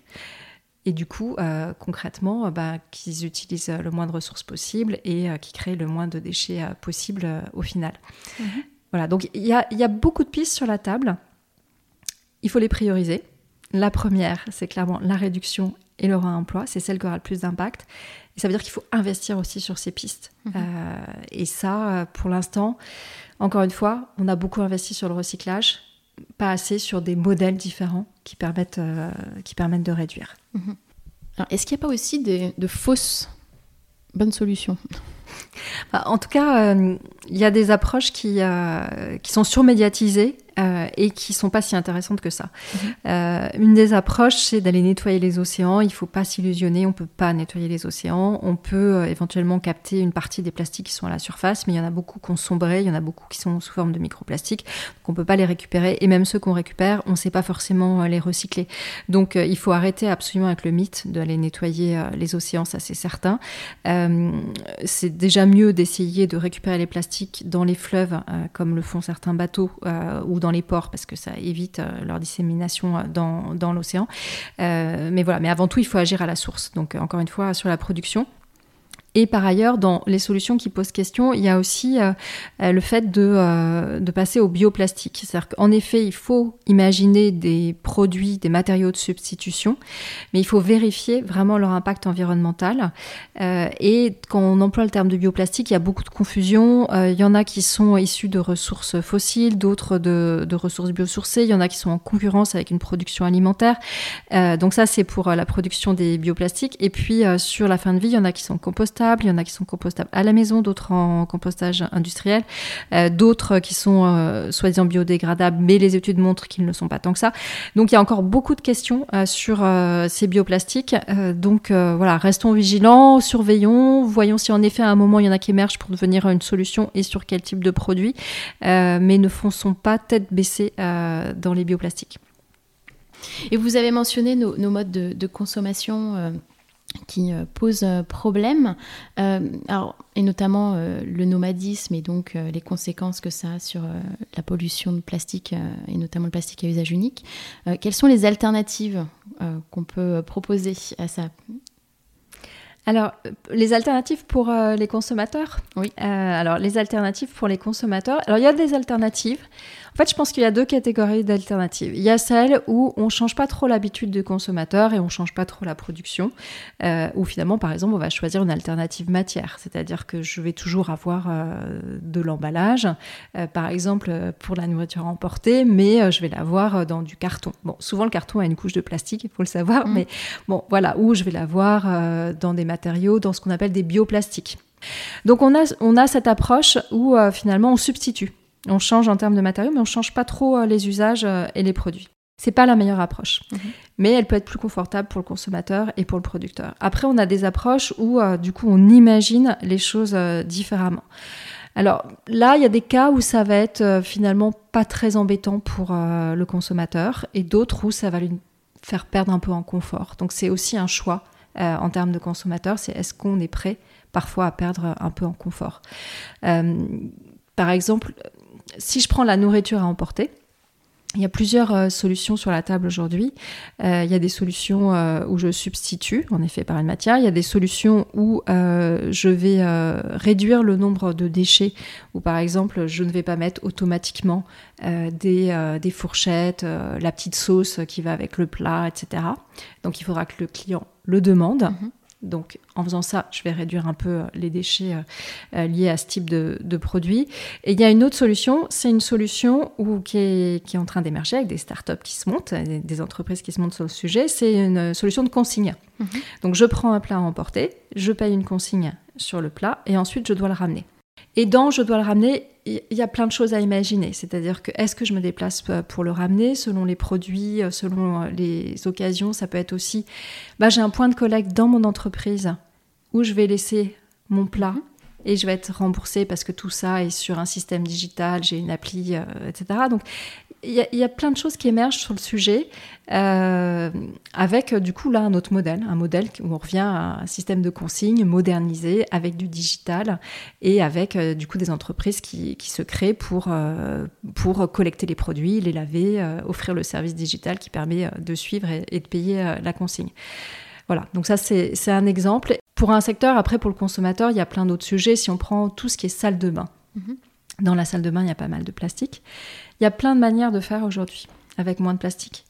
Et du coup, euh, concrètement, bah, qu'ils utilisent le moins de ressources possible et euh, qu'ils créent le moins de déchets euh, possible euh, au final. Mmh. Voilà, donc il y a, y a beaucoup de pistes sur la table. Il faut les prioriser. La première, c'est clairement la réduction et le réemploi. C'est celle qui aura le plus d'impact. Et ça veut dire qu'il faut investir aussi sur ces pistes. Mmh. Euh, et ça, pour l'instant, encore une fois, on a beaucoup investi sur le recyclage, pas assez sur des modèles différents qui permettent, euh, qui permettent de réduire. Mmh. Alors, est-ce qu'il n'y a pas aussi des, de fausses bonnes solutions ? En tout cas, il euh, y a des approches qui, euh, qui sont surmédiatisées euh, et qui ne sont pas si intéressantes que ça. Mmh. Euh, une des approches, c'est d'aller nettoyer les océans. Il ne faut pas s'illusionner, on ne peut pas nettoyer les océans. On peut euh, éventuellement capter une partie des plastiques qui sont à la surface, mais il y en a beaucoup qui ont sombré, il y en a beaucoup qui sont sous forme de microplastiques, donc on ne peut pas les récupérer. Et même ceux qu'on récupère, on ne sait pas forcément euh, les recycler. Donc euh, il faut arrêter absolument avec le mythe d'aller nettoyer euh, les océans, ça c'est certain. Euh, c'est déjà mieux d'essayer de récupérer les plastiques dans les fleuves, euh, comme le font certains bateaux, euh, ou dans les ports, parce que ça évite euh, leur dissémination dans, dans l'océan. Euh, mais voilà, mais avant tout, il faut agir à la source. Donc, encore une fois, sur la production. Et par ailleurs, dans les solutions qui posent question, il y a aussi euh, le fait de, euh, de passer au bioplastique. C'est-à-dire qu'en effet, il faut imaginer des produits, des matériaux de substitution, mais il faut vérifier vraiment leur impact environnemental. Euh, et quand on emploie le terme de bioplastique, il y a beaucoup de confusion. Euh, il y en a qui sont issus de ressources fossiles, d'autres de, de ressources biosourcées. Il y en a qui sont en concurrence avec une production alimentaire. Euh, donc ça, c'est pour euh, la production des bioplastiques. Et puis, euh, sur la fin de vie, il y en a qui sont compostables. Il y en a qui sont compostables à la maison, d'autres en compostage industriel, euh, d'autres qui sont euh, soi-disant biodégradables, mais les études montrent qu'ils ne le sont pas tant que ça. Donc il y a encore beaucoup de questions euh, sur euh, ces bioplastiques. Euh, donc euh, voilà, restons vigilants, surveillons, voyons si en effet à un moment il y en a qui émergent pour devenir une solution et sur quel type de produit, euh, mais ne fonçons pas tête baissée euh, dans les bioplastiques. Et vous avez mentionné nos, nos modes de, de consommation euh... qui euh, pose problème, euh, alors, et notamment euh, le nomadisme et donc euh, les conséquences que ça a sur euh, la pollution de plastique euh, et notamment le plastique à usage unique. Euh, quelles sont les alternatives euh, qu'on peut proposer à ça ? Alors, les alternatives pour euh, les consommateurs ? Oui. Euh, alors, les alternatives pour les consommateurs. Alors, il y a des alternatives. En fait, je pense qu'il y a deux catégories d'alternatives. Il y a celle où on ne change pas trop l'habitude du consommateur et on ne change pas trop la production, euh, où finalement, par exemple, on va choisir une alternative matière. C'est-à-dire que je vais toujours avoir euh, de l'emballage, euh, par exemple, pour la nourriture emportée, mais euh, je vais l'avoir dans du carton. Bon, souvent, le carton a une couche de plastique, il faut le savoir, mmh. mais bon, voilà, où je vais l'avoir euh, dans des matériaux, dans ce qu'on appelle des bioplastiques. Donc, on a, on a cette approche où, euh, finalement, on substitue. On change en termes de matériaux, mais on ne change pas trop les usages et les produits. Ce n'est pas la meilleure approche. Mmh. Mais elle peut être plus confortable pour le consommateur et pour le producteur. Après, on a des approches où, euh, du coup, on imagine les choses euh, différemment. Alors là, il y a des cas où ça va être euh, finalement pas très embêtant pour euh, le consommateur et d'autres où ça va lui faire perdre un peu en confort. Donc, c'est aussi un choix euh, en termes de consommateur. C'est est-ce qu'on est prêt parfois à perdre un peu en confort ? euh, Par exemple... Si je prends la nourriture à emporter, il y a plusieurs euh, solutions sur la table aujourd'hui. Euh, il y a des solutions euh, où je substitue, en effet, par une matière. Il y a des solutions où euh, je vais euh, réduire le nombre de déchets, où par exemple, je ne vais pas mettre automatiquement euh, des, euh, des fourchettes, euh, la petite sauce qui va avec le plat, et cetera. Donc, il faudra que le client le demande. Mmh. Donc, en faisant ça, je vais réduire un peu les déchets euh, liés à ce type de, de produits. Et il y a une autre solution, c'est une solution où, qui, est, qui est en train d'émerger avec des startups qui se montent, des entreprises qui se montent sur le sujet, c'est une solution de consigne. Mmh. Donc, je prends un plat à emporter, je paye une consigne sur le plat et ensuite, je dois le ramener. Et dans « je dois le ramener », il y a plein de choses à imaginer. C'est-à-dire que est-ce que je me déplace pour le ramener selon les produits, selon les occasions. Ça peut être aussi, bah, j'ai un point de collecte dans mon entreprise où je vais laisser mon plat et je vais être remboursée parce que tout ça est sur un système digital, j'ai une appli, euh, et cetera. Donc, il y, y a plein de choses qui émergent sur le sujet euh, avec, du coup, là, un autre modèle. Un modèle où on revient à un système de consigne modernisé avec du digital et avec, euh, du coup, des entreprises qui, qui se créent pour, euh, pour collecter les produits, les laver, euh, offrir le service digital qui permet de suivre et, et de payer euh, la consigne. Voilà, donc ça, c'est, c'est un exemple. Pour un secteur, après, pour le consommateur, il y a plein d'autres sujets. Si on prend tout ce qui est salle de bain, mmh. Dans la salle de bain, il y a pas mal de plastique. Il y a plein de manières de faire aujourd'hui, avec moins de plastique.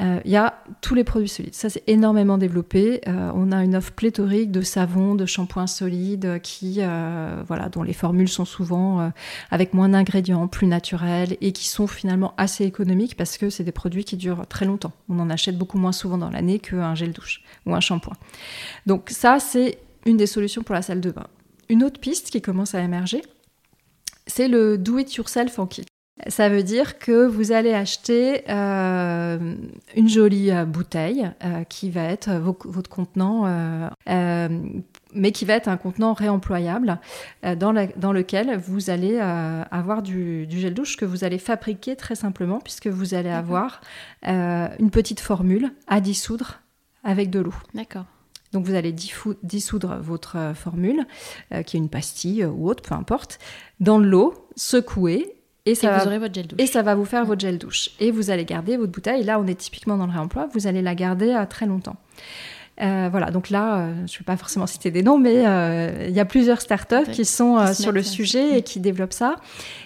Euh, il y a tous les produits solides. Ça, c'est énormément développé. Euh, on a une offre pléthorique de savons, de shampoings solides, qui, euh, voilà, dont les formules sont souvent euh, avec moins d'ingrédients, plus naturels, et qui sont finalement assez économiques, parce que c'est des produits qui durent très longtemps. On en achète beaucoup moins souvent dans l'année qu'un gel douche ou un shampoing. Donc ça, c'est une des solutions pour la salle de bain. Une autre piste qui commence à émerger, c'est le « do it yourself » en kit. Ça veut dire que vous allez acheter euh, une jolie euh, bouteille euh, qui va être vos, votre contenant, euh, euh, mais qui va être un contenant réemployable euh, dans, la, dans lequel vous allez euh, avoir du, du gel douche que vous allez fabriquer très simplement, puisque vous allez D'accord. avoir euh, une petite formule à dissoudre avec de l'eau. D'accord. Donc, vous allez diffou- dissoudre votre formule, euh, qui est une pastille euh, ou autre, peu importe, dans l'eau, secouer, et ça, et, va, vous aurez votre gel douche. Et ça va vous faire ouais. votre gel douche. Et vous allez garder votre bouteille. Là, on est typiquement dans le réemploi. Vous allez la garder euh, très longtemps. Euh, voilà, donc là, euh, je ne vais pas forcément citer des noms, mais il euh, y a plusieurs startups ouais. qui sont euh, sur le sujet ouais. et qui développent ça.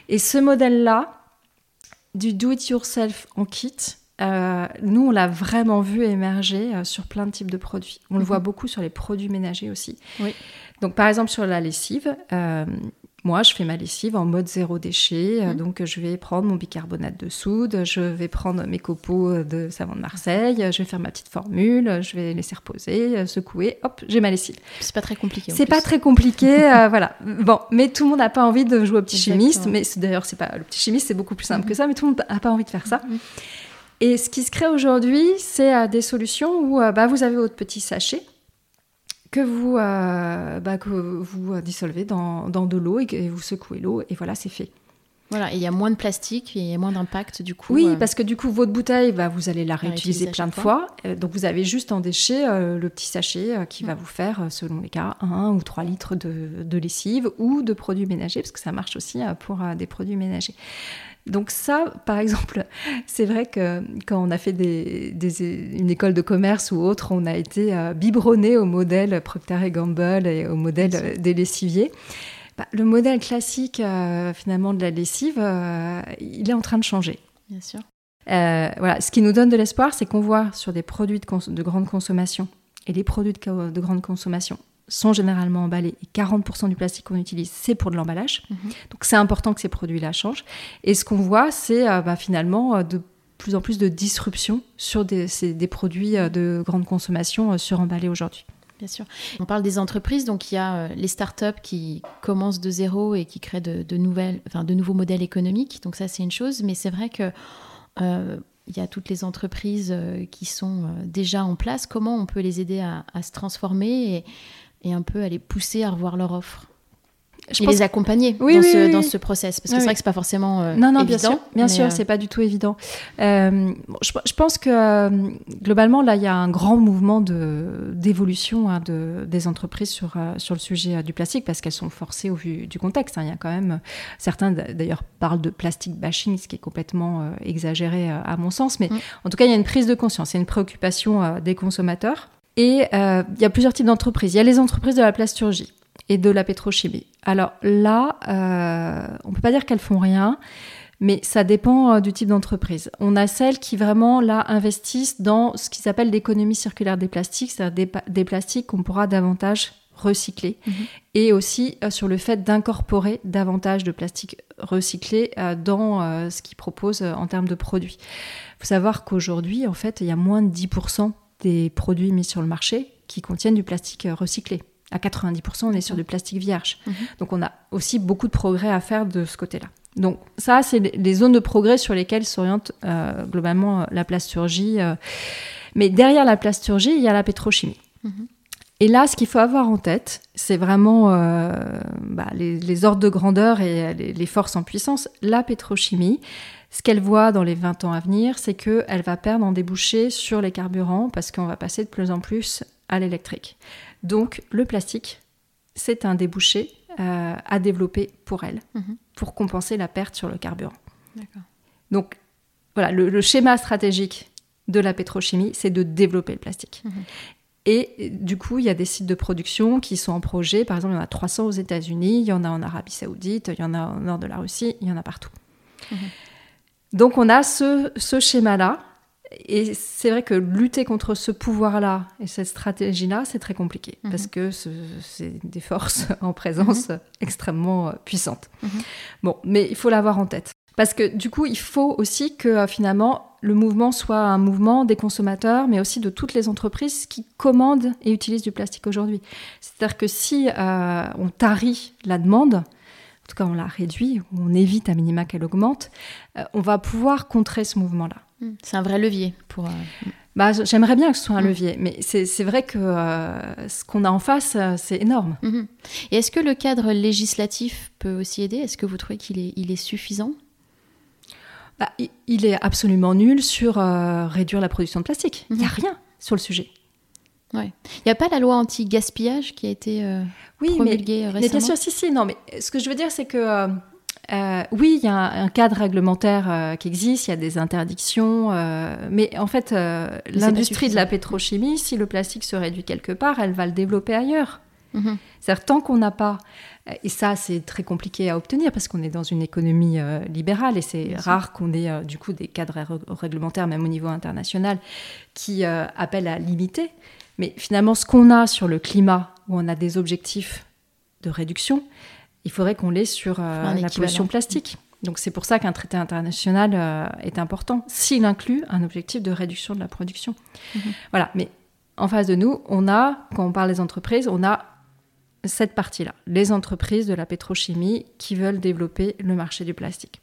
Et ce modèle-là, du do-it-yourself en kit... Euh, nous, on l'a vraiment vu émerger euh, sur plein de types de produits. On le voit beaucoup sur les produits ménagers aussi. Oui. Donc, par exemple, sur la lessive, euh, moi, je fais ma lessive en mode zéro déchet. Euh, mmh. Donc, je vais prendre mon bicarbonate de soude, je vais prendre mes copeaux de savon de Marseille, je vais faire ma petite formule, je vais laisser reposer, secouer, hop, j'ai ma lessive. C'est pas très compliqué. C'est plus. pas très compliqué, euh, voilà. Bon, mais tout le monde n'a pas envie de jouer au petit Exactement. chimiste. Mais c'est, d'ailleurs, c'est pas, le petit chimiste, c'est beaucoup plus simple mmh. que ça, mais tout le monde n'a pas envie de faire ça. Mmh. Et ce qui se crée aujourd'hui, c'est euh, des solutions où euh, bah, vous avez votre petit sachet que vous, euh, bah, que vous dissolvez dans, dans de l'eau et que vous secouez l'eau et voilà, c'est fait. Voilà, et il y a moins de plastique, il y a moins d'impact du coup. Oui, euh... parce que du coup, votre bouteille, bah, vous allez la réutiliser plein de fois. fois. Donc, vous avez juste en déchet euh, le petit sachet euh, qui mmh. va vous faire, selon les cas, un ou trois litres de, de lessive ou de produits ménagers, parce que ça marche aussi euh, pour euh, des produits ménagers. Donc ça, par exemple, c'est vrai que quand on a fait des, des, une école de commerce ou autre, on a été euh, biberonné au modèle Procter and Gamble et au modèle euh, des lessiviers. Bah, le modèle classique, euh, finalement, de la lessive, euh, il est en train de changer. Bien sûr. Euh, voilà. Ce qui nous donne de l'espoir, c'est qu'on voit sur des produits de, cons- de grande consommation, et les produits de, co- de grande consommation sont généralement emballés, et quarante pour cent du plastique qu'on utilise, c'est pour de l'emballage. Mmh. Donc, c'est important que ces produits-là changent. Et ce qu'on voit, c'est euh, bah, finalement de plus en plus de disruption sur des, ces, des produits euh, de grande consommation euh, suremballés aujourd'hui. Bien sûr. On parle des entreprises, donc il y a les startups qui commencent de zéro et qui créent de, de, nouvelles, enfin, de nouveaux modèles économiques, donc ça c'est une chose, mais c'est vrai que euh, il y a toutes les entreprises qui sont déjà en place. Comment on peut les aider à, à se transformer et, et un peu à les pousser à revoir leur offre ? Je et pense... les accompagner oui, dans, oui, ce, oui. dans ce process, parce que oui, c'est vrai oui. que c'est pas forcément euh, non, non, évident. Bien sûr, bien sûr euh... c'est pas du tout évident. Euh, je, je pense que euh, globalement là, il y a un grand mouvement de d'évolution hein, de des entreprises sur euh, sur le sujet euh, du plastique, parce qu'elles sont forcées au vu du contexte. Hein. Il y a quand même euh, certains d'ailleurs parlent de plastic bashing, ce qui est complètement euh, exagéré euh, à mon sens, mais mm. en tout cas il y a une prise de conscience, il y a une préoccupation euh, des consommateurs. Et euh, il y a plusieurs types d'entreprises. Il y a les entreprises de la plasturgie et de la pétrochimie. Alors là, euh, on ne peut pas dire qu'elles font rien, mais ça dépend euh, du type d'entreprise. On a celles qui vraiment là investissent dans ce qu'ils appellent l'économie circulaire des plastiques, c'est-à-dire des, pa- des plastiques qu'on pourra davantage recycler, mmh. et aussi euh, sur le fait d'incorporer davantage de plastique recyclé euh, dans euh, ce qu'ils proposent euh, en termes de produits. Il faut savoir qu'aujourd'hui, en fait, il y a moins de dix pour cent des produits mis sur le marché qui contiennent du plastique euh, recyclé. À quatre-vingt-dix pour cent, on est sur du plastique vierge. Mmh. Donc, on a aussi beaucoup de progrès à faire de ce côté-là. Donc, ça, c'est les zones de progrès sur lesquelles s'oriente euh, globalement la plasturgie. Euh. Mais derrière la plasturgie, il y a la pétrochimie. Mmh. Et là, ce qu'il faut avoir en tête, c'est vraiment euh, bah, les, les ordres de grandeur et les, les forces en puissance. La pétrochimie, ce qu'elle voit dans les vingt ans à venir, c'est qu'elle va perdre en débouchés sur les carburants parce qu'on va passer de plus en plus à l'électrique. Donc, le plastique, c'est un débouché euh, à développer pour elle, mmh. pour compenser la perte sur le carburant. D'accord. Donc, voilà, le, le schéma stratégique de la pétrochimie, c'est de développer le plastique. Mmh. Et du coup, il y a des sites de production qui sont en projet. Par exemple, il y en a trois cents aux États-Unis, il y en a en Arabie Saoudite, il y en a au nord de la Russie, il y en a partout. Mmh. Donc, on a ce, ce schéma-là. Et c'est vrai que lutter contre ce pouvoir-là et cette stratégie-là, c'est très compliqué, mmh. parce que ce, c'est des forces en présence mmh. extrêmement puissantes. Mmh. Bon, mais il faut l'avoir en tête. Parce que du coup, il faut aussi que finalement, le mouvement soit un mouvement des consommateurs, mais aussi de toutes les entreprises qui commandent et utilisent du plastique aujourd'hui. C'est-à-dire que si euh, on tarit la demande, en tout cas on la réduit, on évite à minima qu'elle augmente, euh, on va pouvoir contrer ce mouvement-là. C'est un vrai levier pour... Euh... Bah, j'aimerais bien que ce soit un levier, mais c'est, c'est vrai que euh, ce qu'on a en face, c'est énorme. Mmh. Et est-ce que le cadre législatif peut aussi aider ? Est-ce que vous trouvez qu'il est, il est suffisant ? Bah, il, il est absolument nul sur euh, réduire la production de plastique. Il mmh. n'y a rien sur le sujet. Ouais. Il n'y a pas la loi anti-gaspillage qui a été euh, oui, promulguée mais, récemment ? Oui, mais bien sûr, si, si. Non, mais ce que je veux dire, c'est que... Euh, Euh, oui, il y a un, un cadre réglementaire euh, qui existe, il y a des interdictions, euh, mais en fait, euh, l'industrie de la pétrochimie, si le plastique se réduit quelque part, elle va le développer ailleurs. Mm-hmm. C'est-à-dire, tant qu'on n'a pas... Et ça, c'est très compliqué à obtenir parce qu'on est dans une économie euh, libérale et c'est Merci. rare qu'on ait euh, du coup des cadres r- réglementaires, même au niveau international, qui euh, appellent à limiter. Mais finalement, ce qu'on a sur le climat, où on a des objectifs de réduction... Il faudrait qu'on l'ait sur euh, la pollution plastique. Donc c'est pour ça qu'un traité international euh, est important, s'il inclut un objectif de réduction de la production. Mmh. Voilà, mais en face de nous, on a, quand on parle des entreprises, on a cette partie-là, les entreprises de la pétrochimie qui veulent développer le marché du plastique.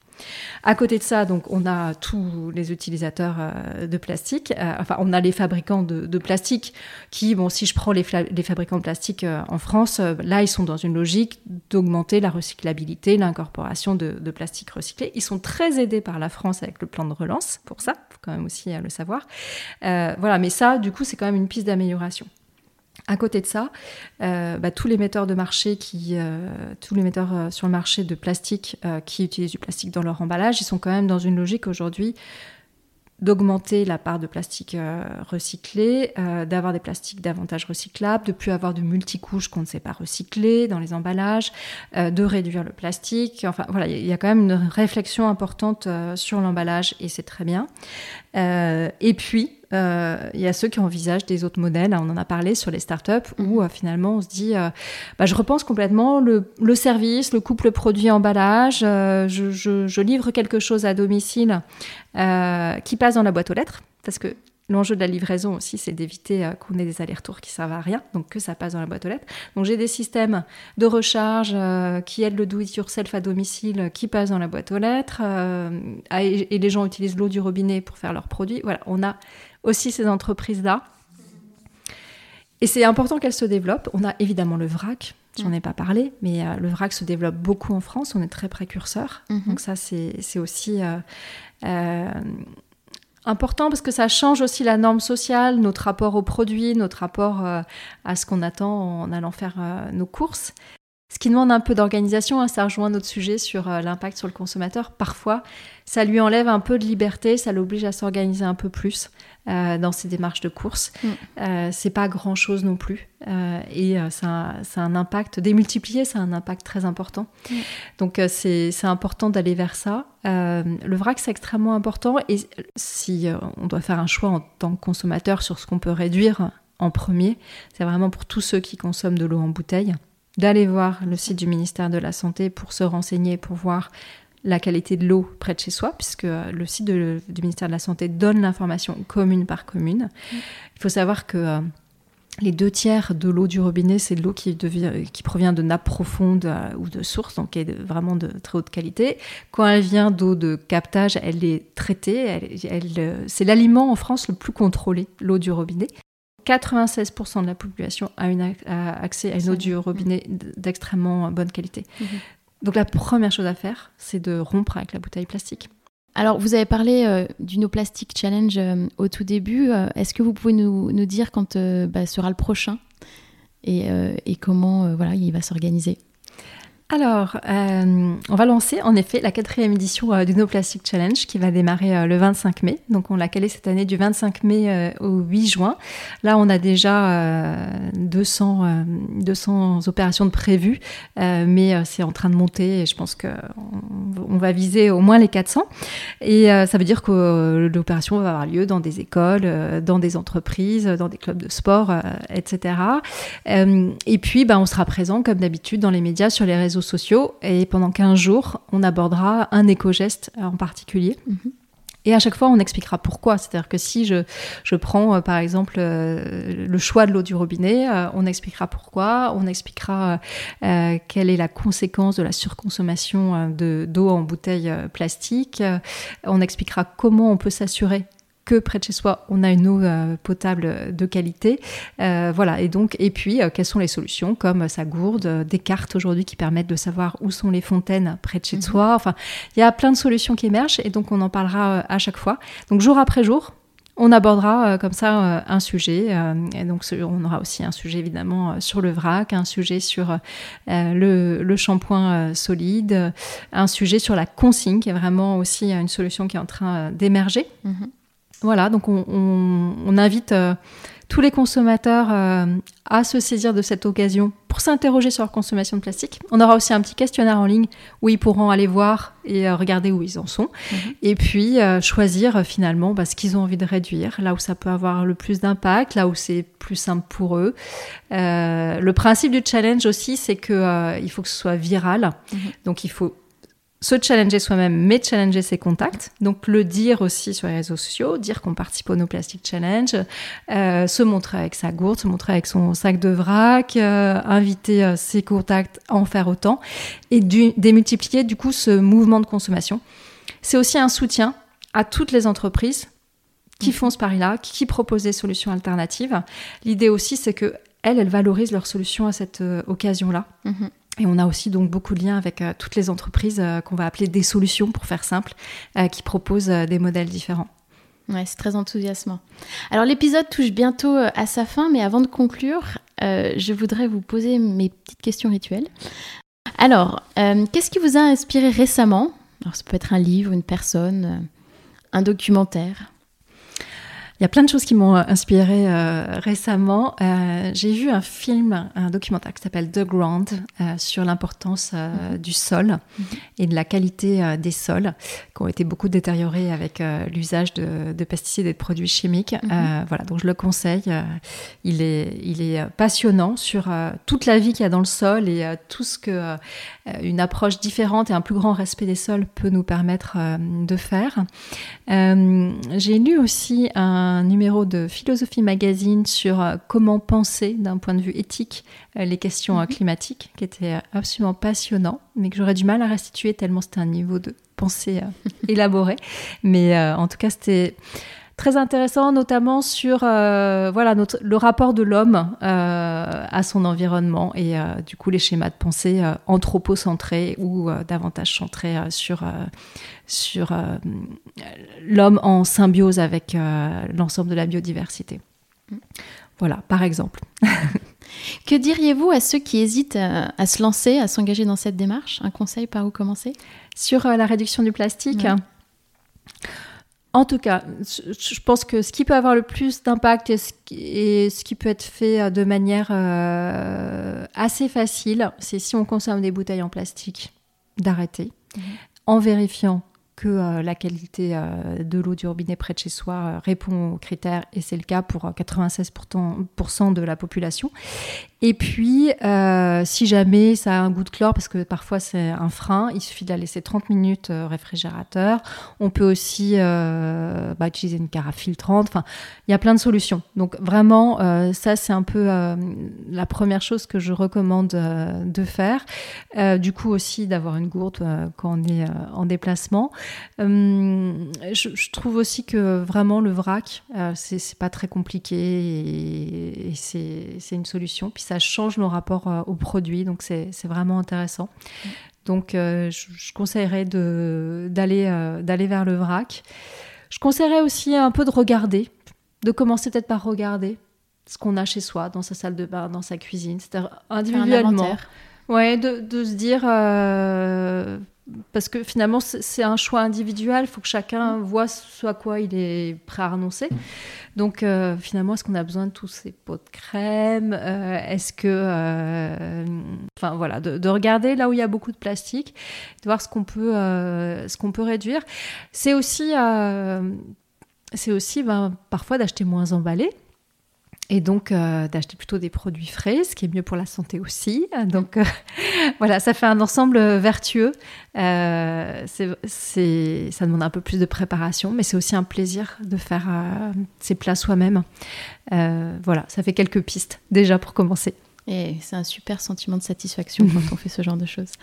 À côté de ça, donc, on a tous les utilisateurs euh, de plastique. Euh, enfin, on a les fabricants de, de plastique qui, bon, si je prends les, fla- les fabricants de plastique euh, en France, euh, là, ils sont dans une logique d'augmenter la recyclabilité, l'incorporation de, de plastique recyclé. Ils sont très aidés par la France avec le plan de relance pour ça. Il faut quand même aussi euh, le savoir. Euh, voilà, mais ça, du coup, c'est quand même une piste d'amélioration. À côté de ça, euh, bah, tous les metteurs de marché qui, euh, tous les metteurs euh, sur le marché de plastique euh, qui utilisent du plastique dans leur emballage, ils sont quand même dans une logique aujourd'hui d'augmenter la part de plastique euh, recyclé, euh, d'avoir des plastiques davantage recyclables, de plus avoir de multicouches qu'on ne sait pas recycler dans les emballages, euh, de réduire le plastique. Enfin voilà, il y a quand même une réflexion importante euh, sur l'emballage et c'est très bien. Euh, et puis il euh, y a ceux qui envisagent des autres modèles, on en a parlé sur les startups où euh, finalement on se dit euh, bah, je repense complètement le, le service, le couple produit-emballage, euh, je, je, je livre quelque chose à domicile euh, qui passe dans la boîte aux lettres parce que l'enjeu de la livraison aussi, c'est d'éviter euh, qu'on ait des allers-retours qui ne servent à rien, donc que ça passe dans la boîte aux lettres. Donc j'ai des systèmes de recharge euh, qui aident le do-it-yourself à domicile, qui passent dans la boîte aux lettres, euh, et, et les gens utilisent l'eau du robinet pour faire leurs produits. Voilà, on a aussi ces entreprises-là. Et c'est important qu'elles se développent. On a évidemment le vrac, j'en ai pas parlé, mais euh, le vrac se développe beaucoup en France, on est très précurseurs. Mm-hmm. Donc ça, c'est, c'est aussi... Euh, euh, important parce que ça change aussi la norme sociale, notre rapport aux produits, notre rapport euh, à ce qu'on attend en allant faire euh, nos courses. Ce qui demande un peu d'organisation, hein, ça rejoint notre sujet sur euh, l'impact sur le consommateur. Parfois, ça lui enlève un peu de liberté, ça l'oblige à s'organiser un peu plus euh, dans ses démarches de course. Mmh. Euh, c'est pas grand-chose non plus. Euh, et euh, ça, ça a un impact, démultiplié, ça a un impact très important. Mmh. Donc, euh, c'est, c'est important d'aller vers ça. Euh, le vrac, c'est extrêmement important, et si euh, on doit faire un choix en tant que consommateur sur ce qu'on peut réduire en premier, c'est vraiment pour tous ceux qui consomment de l'eau en bouteille, d'aller voir le site du ministère de la Santé pour se renseigner, pour voir la qualité de l'eau près de chez soi, puisque le site de, du ministère de la Santé donne l'information commune par commune. Mmh. Il faut savoir que euh, les deux tiers de l'eau du robinet, c'est de l'eau qui, devient, qui provient de nappes profondes euh, ou de sources, donc qui est de, vraiment de très haute qualité. Quand elle vient d'eau de captage, elle est traitée. Elle, elle, euh, c'est l'aliment en France le plus contrôlé, l'eau du robinet. quatre-vingt-seize pour cent de la population a, une, a accès à une eau du robinet d'extrêmement bonne qualité. Mmh. Donc la première chose à faire, c'est de rompre avec la bouteille plastique. Alors, vous avez parlé euh, du No Plastic Challenge euh, au tout début. Euh, est-ce que vous pouvez nous, nous dire quand euh, bah, sera le prochain et, euh, et comment euh, voilà, il va s'organiser ? Alors, euh, on va lancer en effet la quatrième édition euh, du No Plastic Challenge qui va démarrer euh, le vingt-cinq mai. Donc, on l'a calé cette année du vingt-cinq mai euh, au huit juin. Là, on a déjà euh, deux cents, euh, deux cents opérations de prévues, euh, mais euh, c'est en train de monter et je pense qu'on on va viser au moins les quatre cents. Et euh, ça veut dire que euh, l'opération va avoir lieu dans des écoles, euh, dans des entreprises, dans des clubs de sport, euh, et cetera. Euh, et puis, bah, on sera présent comme d'habitude dans les médias, sur les réseaux sociaux, et pendant quinze jours, on abordera un éco-geste en particulier. Mm-hmm. Et à chaque fois, on expliquera pourquoi. C'est-à-dire que si je, je prends, euh, par exemple, euh, le choix de l'eau du robinet, euh, on expliquera pourquoi, on expliquera euh, quelle est la conséquence de la surconsommation euh, de, d'eau en bouteille euh, plastique, euh, on expliquera comment on peut s'assurer que près de chez soi, on a une eau euh, potable de qualité. Euh, voilà, et donc, et puis, euh, quelles sont les solutions, comme euh, sa gourde, euh, des cartes aujourd'hui qui permettent de savoir où sont les fontaines près de chez mmh. soi. Enfin, il y a plein de solutions qui émergent, et donc on en parlera euh, à chaque fois. Donc, jour après jour, on abordera euh, comme ça euh, un sujet. Euh, et donc, on aura aussi un sujet, évidemment, euh, sur le vrac, un sujet sur euh, le, le shampoing euh, solide, euh, un sujet sur la consigne, qui est vraiment aussi euh, une solution qui est en train euh, d'émerger. Mmh. Voilà, donc on, on, on invite euh, tous les consommateurs euh, à se saisir de cette occasion pour s'interroger sur leur consommation de plastique. On aura aussi un petit questionnaire en ligne où ils pourront aller voir et euh, regarder où ils en sont. Mmh. Et puis euh, choisir euh, finalement bah, ce qu'ils ont envie de réduire, là où ça peut avoir le plus d'impact, là où c'est plus simple pour eux. Euh, le principe du challenge aussi, c'est qu'il euh, faut que ce soit viral. Mmh. Donc il faut se challenger soi-même, mais challenger ses contacts. Donc, le dire aussi sur les réseaux sociaux, dire qu'on participe au No Plastic Challenge, euh, se montrer avec sa gourde, se montrer avec son sac de vrac, euh, inviter euh, ses contacts à en faire autant et du, démultiplier, du coup, ce mouvement de consommation. C'est aussi un soutien à toutes les entreprises qui font ce pari-là, qui proposent des solutions alternatives. L'idée aussi, c'est qu'elles, elles valorisent leurs solutions à cette euh, occasion-là. Mm-hmm. Et on a aussi donc beaucoup de liens avec euh, toutes les entreprises euh, qu'on va appeler des solutions, pour faire simple, euh, qui proposent euh, des modèles différents. Ouais, c'est très enthousiasmant. Alors l'épisode touche bientôt euh, à sa fin, mais avant de conclure, euh, je voudrais vous poser mes petites questions rituelles. Alors, euh, qu'est-ce qui vous a inspiré récemment ? Alors ça peut être un livre, une personne, euh, un documentaire. Il y a plein de choses qui m'ont inspirée euh, récemment. Euh, j'ai vu un film, un documentaire qui s'appelle The Ground, euh, sur l'importance euh, mmh. du sol mmh. et de la qualité euh, des sols, qui ont été beaucoup détériorés avec euh, l'usage de, de pesticides et de produits chimiques. Mmh. Euh, voilà, donc je le conseille. Euh, il est, il est passionnant sur euh, toute la vie qu'il y a dans le sol et euh, tout ce que euh, une approche différente et un plus grand respect des sols peut nous permettre euh, de faire. Euh, j'ai lu aussi un un numéro de Philosophie Magazine sur euh, comment penser d'un point de vue éthique euh, les questions euh, climatiques, qui était absolument passionnant, mais que j'aurais du mal à restituer tellement c'était un niveau de pensée euh, élaboré. Mais euh, en tout cas, c'était très intéressant, notamment sur euh, voilà, notre, le rapport de l'homme euh, à son environnement et euh, du coup les schémas de pensée euh, anthropocentrés ou euh, davantage centrés euh, sur, euh, sur euh, l'homme en symbiose avec euh, l'ensemble de la biodiversité. Voilà, par exemple. Que diriez-vous à ceux qui hésitent à, à se lancer, à s'engager dans cette démarche ? Un conseil, par où commencer ? Sur euh, la réduction du plastique ? Ouais. En tout cas, je pense que ce qui peut avoir le plus d'impact et ce qui, et ce qui peut être fait de manière euh, assez facile, c'est si on consomme des bouteilles en plastique, d'arrêter, mmh. en vérifiant que euh, la qualité euh, de l'eau du robinet près de chez soi euh, répond aux critères, et c'est le cas pour quatre-vingt-seize pour cent de la population. Et puis, euh, si jamais ça a un goût de chlore, parce que parfois c'est un frein, il suffit de la laisser trente minutes au réfrigérateur. On peut aussi euh, bah, utiliser une carafe filtrante. Enfin, il y a plein de solutions. Donc vraiment, euh, ça c'est un peu euh, la première chose que je recommande euh, de faire. Euh, du coup aussi d'avoir une gourde euh, quand on est euh, en déplacement. Euh, je, je trouve aussi que vraiment le vrac, euh, c'est, c'est pas très compliqué et, et c'est, c'est une solution. Puis ça change nos rapports euh, aux produits, donc c'est, c'est vraiment intéressant. Donc euh, je, je conseillerais de, d'aller, euh, d'aller vers le vrac. Je conseillerais aussi un peu de regarder, de commencer peut-être par regarder ce qu'on a chez soi, dans sa salle de bain, dans sa cuisine, c'est-à-dire individuellement. Ouais, de, de se dire... Euh, parce que finalement, c'est un choix individuel. Il faut que chacun voit ce à quoi il est prêt à renoncer. Donc, euh, finalement, est-ce qu'on a besoin de tous ces pots de crème euh, Est-ce que... Euh, enfin, voilà, de, de regarder là où il y a beaucoup de plastique, de voir ce qu'on peut, euh, ce qu'on peut réduire. C'est aussi, euh, c'est aussi ben, parfois d'acheter moins emballé. Et donc, euh, d'acheter plutôt des produits frais, ce qui est mieux pour la santé aussi. Donc, euh, voilà, ça fait un ensemble vertueux. Euh, c'est, c'est, ça demande un peu plus de préparation, mais c'est aussi un plaisir de faire euh, ses plats soi-même. Euh, voilà, ça fait quelques pistes déjà pour commencer. Et c'est un super sentiment de satisfaction quand on fait ce genre de choses.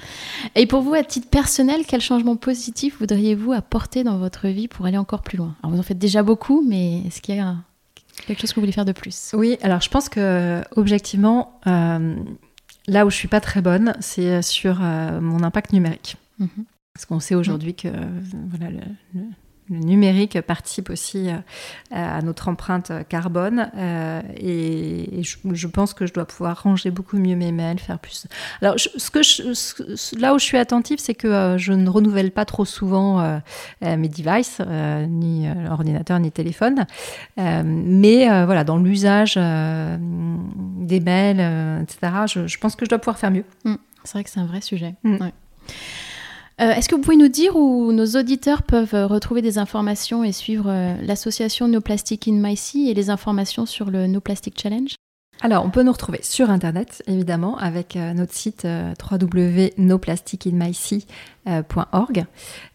Et pour vous, à titre personnel, quel changement positif voudriez-vous apporter dans votre vie pour aller encore plus loin ? Alors, vous en faites déjà beaucoup, mais est-ce qu'il y a... un... quelque chose que vous voulez faire de plus? Oui, alors je pense que, objectivement, euh, là où je ne suis pas très bonne, c'est sur euh, mon impact numérique. Mmh. Parce qu'on sait aujourd'hui mmh. que voilà, le, le, le numérique participe aussi euh, à notre empreinte carbone. Euh, et et je, je pense que je dois pouvoir ranger beaucoup mieux mes mails, faire plus. Alors, je, ce que je, ce, là où je suis attentive, c'est que euh, je ne renouvelle pas trop souvent euh, mes devices, euh, ni euh, ordinateur, ni téléphone. Euh, mais euh, voilà, dans l'usage euh, des mails, euh, et cetera, je, je pense que je dois pouvoir faire mieux. Mmh. C'est vrai que c'est un vrai sujet. Mmh. Ouais. Euh, est-ce que vous pouvez nous dire où nos auditeurs peuvent euh, retrouver des informations et suivre euh, l'association No Plastic in My Sea et les informations sur le No Plastic Challenge ? Alors, on peut nous retrouver sur Internet, évidemment, avec euh, notre site euh, double vé double vé double vé point no plastic in my sea point org.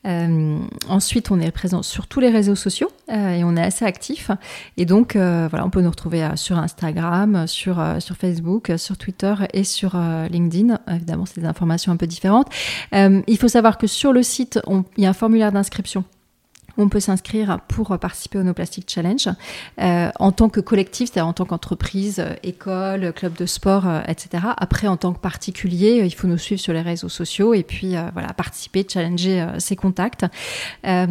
Euh, ensuite, on est présent sur tous les réseaux sociaux euh, et on est assez actifs. Et donc, euh, voilà, on peut nous retrouver euh, sur Instagram, sur, euh, sur Facebook, sur Twitter et sur euh, LinkedIn. Évidemment, c'est des informations un peu différentes. Euh, il faut savoir que sur le site, il y a un formulaire d'inscription. On peut s'inscrire pour participer au No Plastic Challenge euh, en tant que collectif, c'est-à-dire en tant qu'entreprise, école, club de sport, euh, et cetera. Après, en tant que particulier, il faut nous suivre sur les réseaux sociaux et puis euh, voilà, participer, challenger euh, ses contacts. Euh,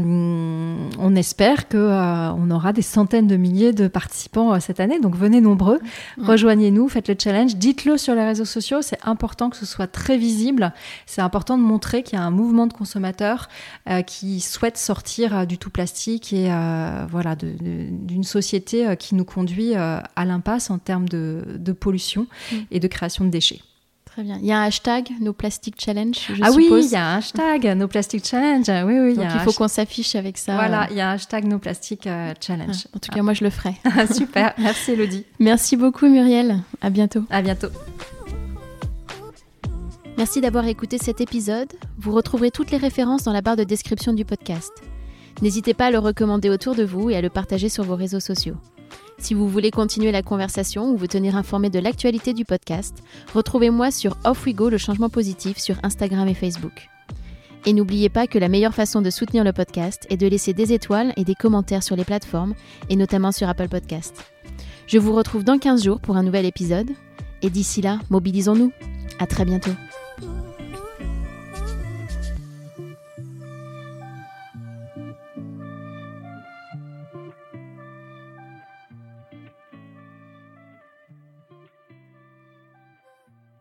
on espère que euh, on aura des centaines de milliers de participants euh, cette année, donc venez nombreux, rejoignez-nous, faites le challenge, dites-le sur les réseaux sociaux, c'est important que ce soit très visible, c'est important de montrer qu'il y a un mouvement de consommateurs euh, qui souhaitent sortir euh, du tout plastique et euh, voilà, de, de, d'une société qui nous conduit euh, à l'impasse en termes de, de pollution mmh. et de création de déchets. Très bien. Il y a un hashtag No Plastic Challenge, je suppose. Ah oui, il y a un hashtag No Plastic Challenge. Oui, oui. Donc il, il faut hasht... qu'on s'affiche avec ça. Voilà, il y a un hashtag No Plastic euh, Challenge. Ah, en tout cas, ah. moi je le ferai. Super. Merci Elodie. Merci beaucoup Muriel. À bientôt. À bientôt. Merci d'avoir écouté cet épisode. Vous retrouverez toutes les références dans la barre de description du podcast. N'hésitez pas à le recommander autour de vous et à le partager sur vos réseaux sociaux. Si vous voulez continuer la conversation ou vous tenir informé de l'actualité du podcast, retrouvez-moi sur Off We Go, le changement positif, sur Instagram et Facebook. Et n'oubliez pas que la meilleure façon de soutenir le podcast est de laisser des étoiles et des commentaires sur les plateformes, et notamment sur Apple Podcast. Je vous retrouve dans quinze jours pour un nouvel épisode. Et d'ici là, mobilisons-nous. À très bientôt.